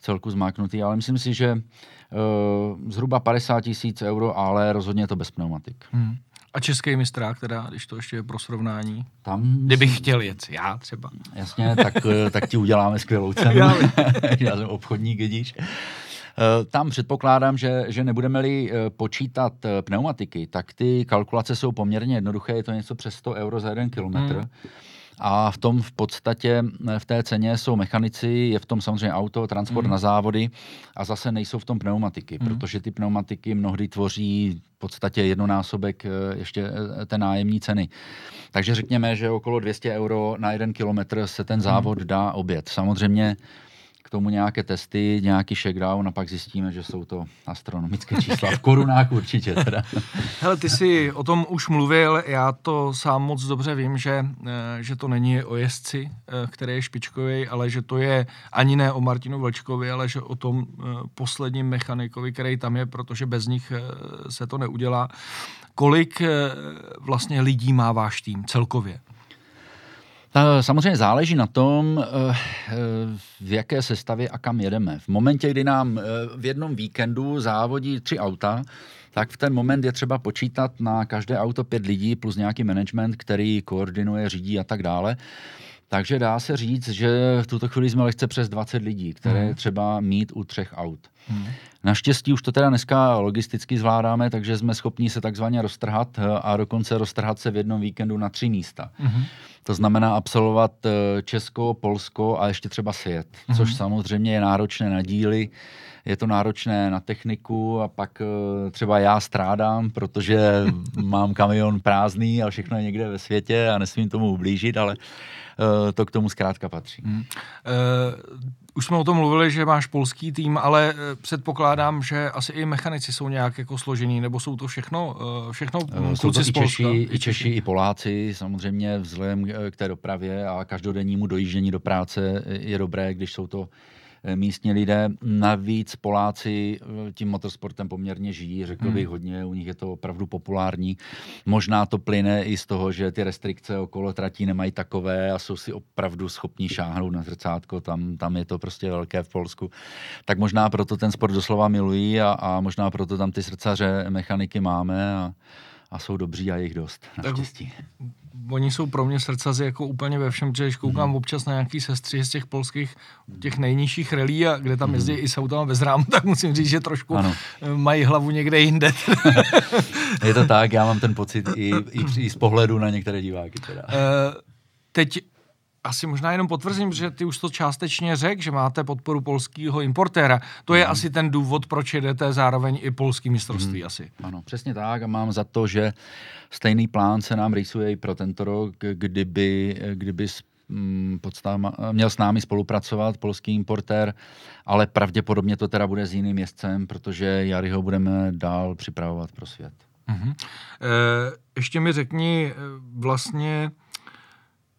celku zmáknutý, ale myslím si, že zhruba 50 000 €, ale rozhodně je to bez pneumatik. Hmm. A český mistrák teda, když to ještě je pro srovnání, tam, kdybych chtěl jet, já třeba. Jasně, tak ti uděláme skvělou cenu. Já jsem obchodník, vidíš. Tam předpokládám, že nebudeme-li počítat pneumatiky, tak ty kalkulace jsou poměrně jednoduché, je to něco přes 100 € za jeden kilometr. A v tom v podstatě, v té ceně jsou mechanici, je v tom samozřejmě auto, transport na závody a zase nejsou v tom pneumatiky, protože ty pneumatiky mnohdy tvoří v podstatě jednonásobek ještě té nájemní ceny. Takže řekněme, že okolo 200 € na jeden kilometr se ten závod dá objet. Samozřejmě k tomu nějaké testy, nějaký shakedown a pak zjistíme, že jsou to astronomické čísla. V korunách určitě teda. Hele, ty jsi o tom už mluvil, já to sám moc dobře vím, že to není o jezdci, který je špičkový, ale že to je ani ne o Martinu Vlčkovi, ale že o tom posledním mechanikovi, který tam je, protože bez nich se to neudělá. Kolik vlastně lidí má váš tým celkově? Samozřejmě záleží na tom, v jaké sestavě a kam jedeme. V momentě, kdy nám v jednom víkendu závodí 3 auta, tak v ten moment je třeba počítat na každé auto 5 lidí plus nějaký management, který koordinuje, řídí a tak dále. Takže dá se říct, že v tuto chvíli jsme lehce přes 20 lidí, které třeba mít u 3 aut. Naštěstí už to teda dneska logisticky zvládáme, takže jsme schopni se takzvaně roztrhat a dokonce roztrhat se v jednom víkendu na 3 místa. To znamená absolvovat Česko, Polsko a ještě třeba svět, což samozřejmě je náročné na díly, je to náročné na techniku a pak třeba já strádám, protože mám kamion prázdný a všechno je někde ve světě a nesmím tomu ublížit, ale to k tomu zkrátka patří. Už jsme o tom mluvili, že máš polský tým, ale předpokládám, že asi i mechanici jsou nějak jako složení, nebo jsou to všechno kluci z Polska? Jsou to i Češi, i Poláci, samozřejmě vzhledem k té dopravě a každodennímu dojíždění do práce je dobré, když jsou to místní lidé. Navíc Poláci tím motorsportem poměrně žijí, řekl bych hodně, u nich je to opravdu populární. Možná to plyne i z toho, že ty restrikce okolo tratí nemají takové a jsou si opravdu schopní šáhnout na zrcátko, tam je to prostě velké v Polsku. Tak možná proto ten sport doslova milují a možná proto tam ty srdcaře mechaniky máme a a jsou dobří a je jich dost, naštěstí. Oni jsou pro mě srdcaři jako úplně ve všem, když koukám občas na nějaký sestřih z těch polských, těch nejnižších relí, a kde tam jezdí i s autama bez rám, tak musím říct, že trošku ano. Mají hlavu někde jinde. Je to tak, já mám ten pocit i z pohledu na některé diváky. Teda. Teď asi možná jenom potvrzím, že ty už to částečně řekl, že máte podporu polského importéra. To je asi ten důvod, proč jedete zároveň i polský mistrovství asi. Ano, přesně tak, a mám za to, že stejný plán se nám rýsuje i pro tento rok, kdyby měl s námi spolupracovat polský importér, ale pravděpodobně to teda bude s jiným jezdcem, protože Jariho budeme dál připravovat pro svět. Ještě mi řekni vlastně,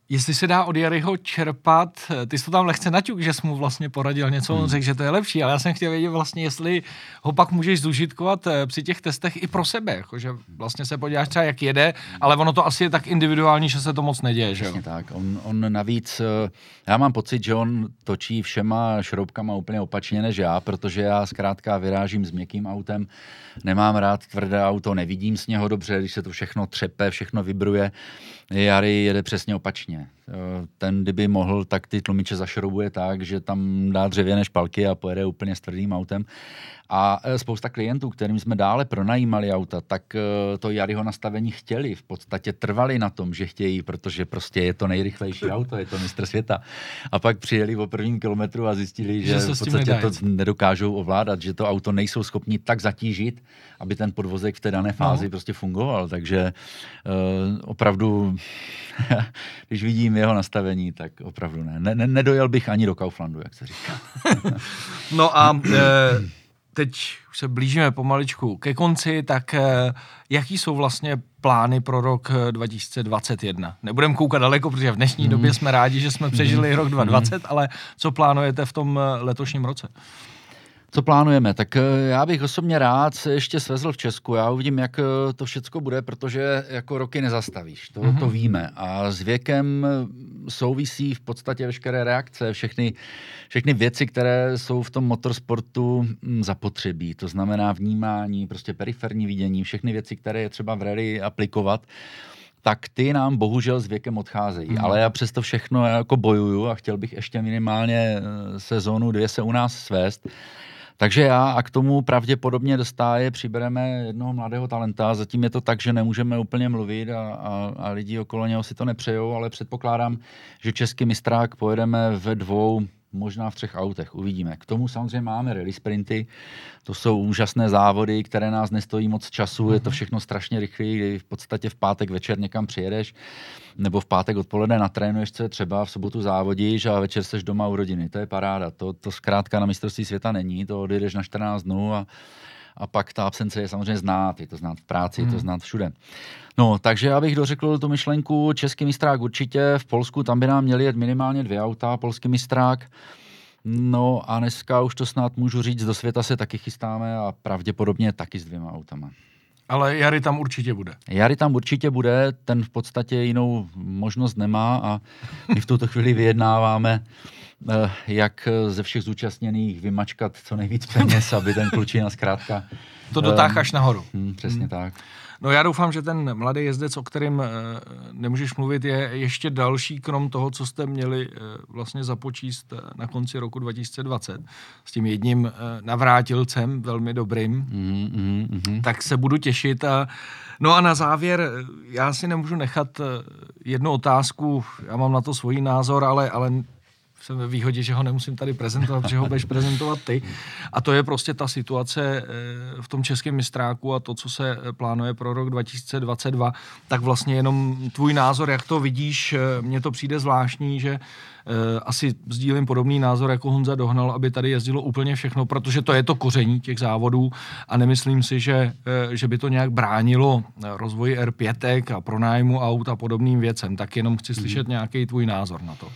jestli se dá od Jariho čerpat, ty jsi to tam lehce naťuk, že jsi mu vlastně poradil něco, on řekl, že to je lepší, ale já jsem chtěl vědět vlastně, jestli ho pak můžeš zužitkovat při těch testech i pro sebe, jakože vlastně se podíváš třeba, jak jede, ale ono to asi je tak individuální, že se to moc neděje, že jo? Tak, on navíc, já mám pocit, že on točí všema šroubkama úplně opačně než já, protože já zkrátka vyrážím s měkkým autem, nemám rád tvrdé auto, nevidím z něho dobře, když se to všechno třepe, všechno vibruje. Jari jede přesně opačně. Ten, kdyby mohl, tak ty tlumiče zašroubuje tak, že tam dá dřevěné špalky a pojede úplně s tvrdým autem. A spousta klientů, kterým jsme dále pronajímali auta, tak to Jariho nastavení chtěli. V podstatě trvali na tom, že chtějí, protože prostě je to nejrychlejší auto, je to mistr světa. A pak přijeli po prvním kilometru a zjistili, že v podstatě to nedokážou ovládat, že to auto nejsou schopni tak zatížit, aby ten podvozek v té dané fázi prostě fungoval. Takže opravdu, když vidím jeho nastavení, tak opravdu ne. Nedojel bych ani do Kauflandu, jak se říká. No a teď už se blížíme pomaličku ke konci, tak jaký jsou vlastně plány pro rok 2021? Nebudem koukat daleko, protože v dnešní době jsme rádi, že jsme přežili rok 2020, ale co plánujete v tom letošním roce? Co plánujeme? Tak já bych osobně rád se ještě svezl v Česku. Já uvidím, jak to všecko bude, protože jako roky nezastavíš. To víme. A s věkem souvisí v podstatě veškeré reakce, všechny věci, které jsou v tom motorsportu zapotřebí. To znamená vnímání, prostě periferní vidění, všechny věci, které je třeba v rally aplikovat, tak ty nám bohužel s věkem odcházejí. Ale já přesto všechno jako bojuju a chtěl bych ještě minimálně sezónu 2 se u nás svést. Takže já a k tomu pravděpodobně přibereme jednoho mladého talenta. Zatím je to tak, že nemůžeme úplně mluvit a lidi okolo něho si to nepřejou, ale předpokládám, že český mistrák pojedeme ve 2, možná v 3 autech. Uvidíme. K tomu samozřejmě máme rally sprinty. To jsou úžasné závody, které nás nestojí moc času. Je to všechno strašně rychlé, kdy v podstatě v pátek večer někam přijedeš nebo v pátek odpoledne natrénuješ, co je třeba, v sobotu závodíš a večer seš doma u rodiny. To je paráda. To zkrátka na mistrovství světa není. To odjedeš na 14 dnů a pak ta absence je samozřejmě znát. Je to znát v práci, je to znát všude. No, takže já bych dořekl tu myšlenku, český mistrák určitě, v Polsku tam by nám měli jet minimálně 2 auta, polský mistrák. No a dneska už to snad můžu říct, do světa se taky chystáme a pravděpodobně taky s 2 autama. Ale Jari tam určitě bude. Jari tam určitě bude, ten v podstatě jinou možnost nemá a my v tuto chvíli vyjednáváme, jak ze všech zúčastněných vymačkat co nejvíc peněz, aby ten klučina zkrátka... To dotáh až nahoru. Přesně tak. No já doufám, že ten mladý jezdec, o kterém nemůžeš mluvit, je ještě další, krom toho, co jste měli vlastně započíst na konci roku 2020. S tím jedním navrátilcem, velmi dobrým. Tak se budu těšit. No a na závěr, já si nemůžu nechat jednu otázku, já mám na to svůj názor, ale jsem ve výhodě, že ho nemusím tady prezentovat, protože ho budeš prezentovat ty. A to je prostě ta situace v tom českém mistráku a to, co se plánuje pro rok 2022, tak vlastně jenom tvůj názor, jak to vidíš, mně to přijde zvláštní, že asi sdílím podobný názor, jako Honza Dohnal, aby tady jezdilo úplně všechno, protože to je to koření těch závodů a nemyslím si, že by to nějak bránilo rozvoji R5 a pronájmu aut a podobným věcem. Tak jenom chci slyšet nějaký tvůj názor na to.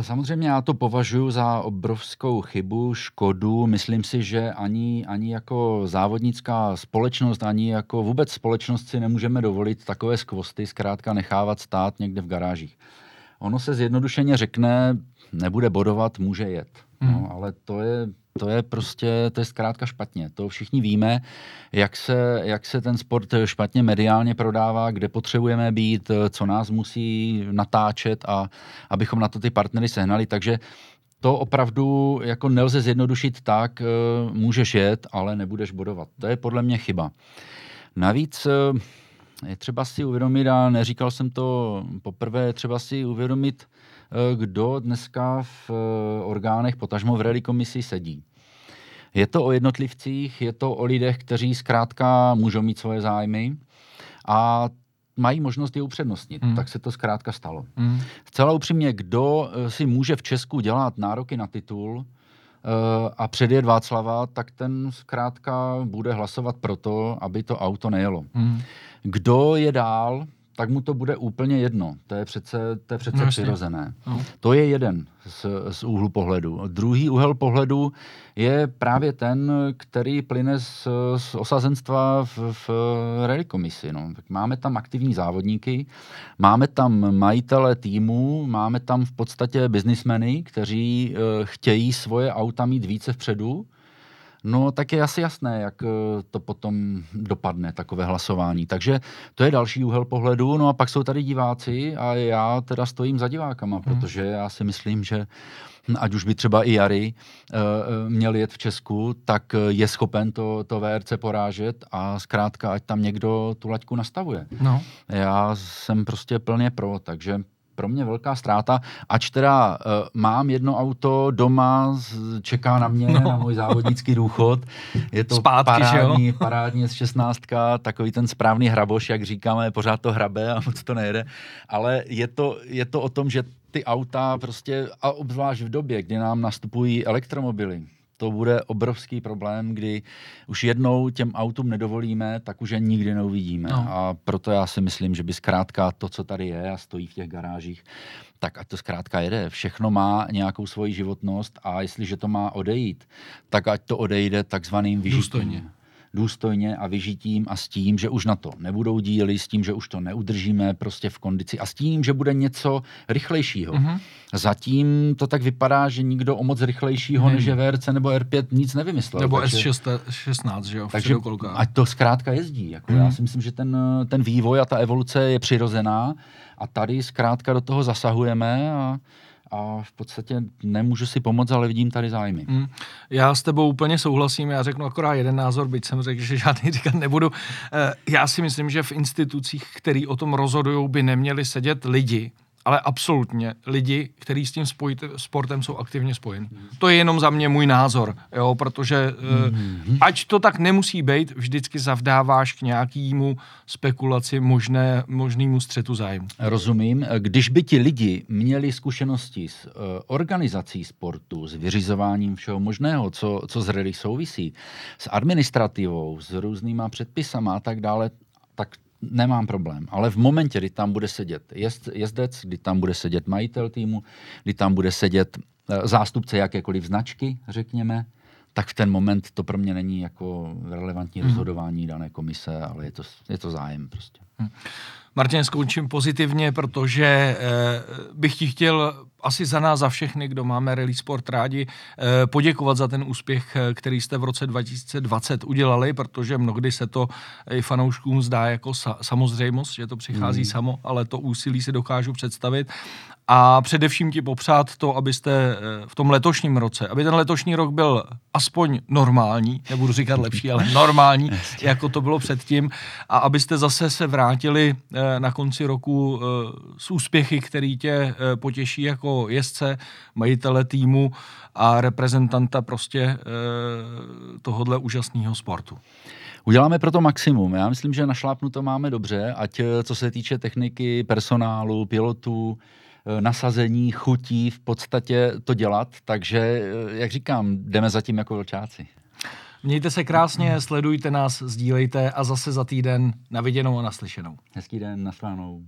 Samozřejmě já to považuji za obrovskou chybu, škodu. Myslím si, že ani jako závodnická společnost, ani jako vůbec společnost si nemůžeme dovolit takové skvosty zkrátka nechávat stát někde v garážích. Ono se zjednodušeně řekne, nebude bodovat, může jet. No, ale to je To je zkrátka špatně. To všichni víme, jak se ten sport špatně mediálně prodává, kde potřebujeme být, co nás musí natáčet a abychom na to ty partnery sehnali. Takže to opravdu jako nelze zjednodušit tak, můžeš jet, ale nebudeš bodovat. To je podle mě chyba. Navíc je třeba si uvědomit, a neříkal jsem to poprvé, třeba si uvědomit, kdo dneska v orgánech, potažmo v rally komisi sedí. Je to o jednotlivcích, je to o lidech, kteří zkrátka můžou mít svoje zájmy a mají možnost je upřednostnit. Tak se to zkrátka stalo. Zcela upřímně, kdo si může v Česku dělat nároky na titul a předjet Václava, tak ten zkrátka bude hlasovat proto, aby to auto nejelo. Kdo je dál, tak mu to bude úplně jedno. To je přece no, přirozené. No. To je jeden z úhlu pohledu. Druhý úhel pohledu je právě ten, který plyne z osazenstva v rally komisi. No. Tak máme tam aktivní závodníky, máme tam majitele týmu, máme tam v podstatě biznismeny, kteří chtějí svoje auta mít více vpředu. No tak je asi jasné, jak to potom dopadne, takové hlasování. Takže to je další úhel pohledu. No a pak jsou tady diváci a já teda stojím za divákama, protože já si myslím, že ať už by třeba i Jari měl jet v Česku, tak je schopen to VRC porážet a zkrátka, ať tam někdo tu laťku nastavuje. No. Já jsem prostě plně pro, takže pro mě velká ztráta, ač teda mám jedno auto doma, čeká na mě, na můj závodnický důchod. Je to zpátky, parádní z 16, takový ten správný hraboš, jak říkáme, pořád to hrabe a moc to nejede. Ale je to o tom, že ty auta prostě, a obzvlášť v době, kdy nám nastupují elektromobily, to bude obrovský problém, kdy už jednou těm autům nedovolíme, tak už je nikdy neuvidíme. No. A proto já si myslím, že by zkrátka to, co tady je a stojí v těch garážích, tak ať to zkrátka jede. Všechno má nějakou svoji životnost a jestliže to má odejít, tak ať to odejde takzvaným vyžitím. Důstojně a vyžitím a s tím, že už na to nebudou díly, s tím, že už to neudržíme prostě v kondici a s tím, že bude něco rychlejšího. Mm-hmm. Zatím to tak vypadá, že nikdo o moc rychlejšího než je VRC nebo R5 nic nevymyslel. Nebo S16, že jo? Takže ať to zkrátka jezdí. Jako já si myslím, že ten vývoj a ta evoluce je přirozená a tady zkrátka do toho zasahujeme a v podstatě nemůžu si pomoct, ale vidím tady zájmy. Já s tebou úplně souhlasím, já řeknu akorát jeden názor, byť jsem řekl, že žádný říkat nebudu. Já si myslím, že v institucích, který o tom rozhodují, by neměli sedět lidi, ale absolutně lidi, kteří s tím sportem jsou aktivně spojeni. To je jenom za mě můj názor, jo, protože ať to tak nemusí být, vždycky zavdáváš k nějakému spekulaci možnému střetu zájmu. Rozumím. Když by ti lidi měli zkušenosti s organizací sportu, s vyřizováním všeho možného, co z rally souvisí, s administrativou, s různýma předpisama a tak dále, tak nemám problém, ale v momentě, kdy tam bude sedět jezdec, kdy tam bude sedět majitel týmu, kdy tam bude sedět zástupce jakékoliv značky, řekněme, tak v ten moment to pro mě není jako relevantní rozhodování dané komise, ale je to zájem prostě. Martin, skončím pozitivně, protože bych ti chtěl asi za nás, za všechny, kdo máme rally sport rádi, poděkovat za ten úspěch, který jste v roce 2020 udělali, protože mnohdy se to i fanouškům zdá jako samozřejmost, že to přichází samo, ale to úsilí si dokážu představit. A především ti popřát to, abyste v tom letošním roce, aby ten letošní rok byl aspoň normální, nebudu říkat lepší, ale normální, jako to bylo předtím, a abyste zase se vrátili na konci roku s úspěchy, který tě potěší jako jezdce, majitele týmu a reprezentanta prostě tohodle úžasného sportu. Uděláme proto maximum. Já myslím, že našlápnu to máme dobře, ať co se týče techniky, personálu, pilotů, nasazení, chutí v podstatě to dělat, takže, jak říkám, jdeme za tím jako vlčáci. Mějte se krásně, sledujte nás, sdílejte a zase za týden na viděnou a naslyšenou. Hezký den, nashledanou.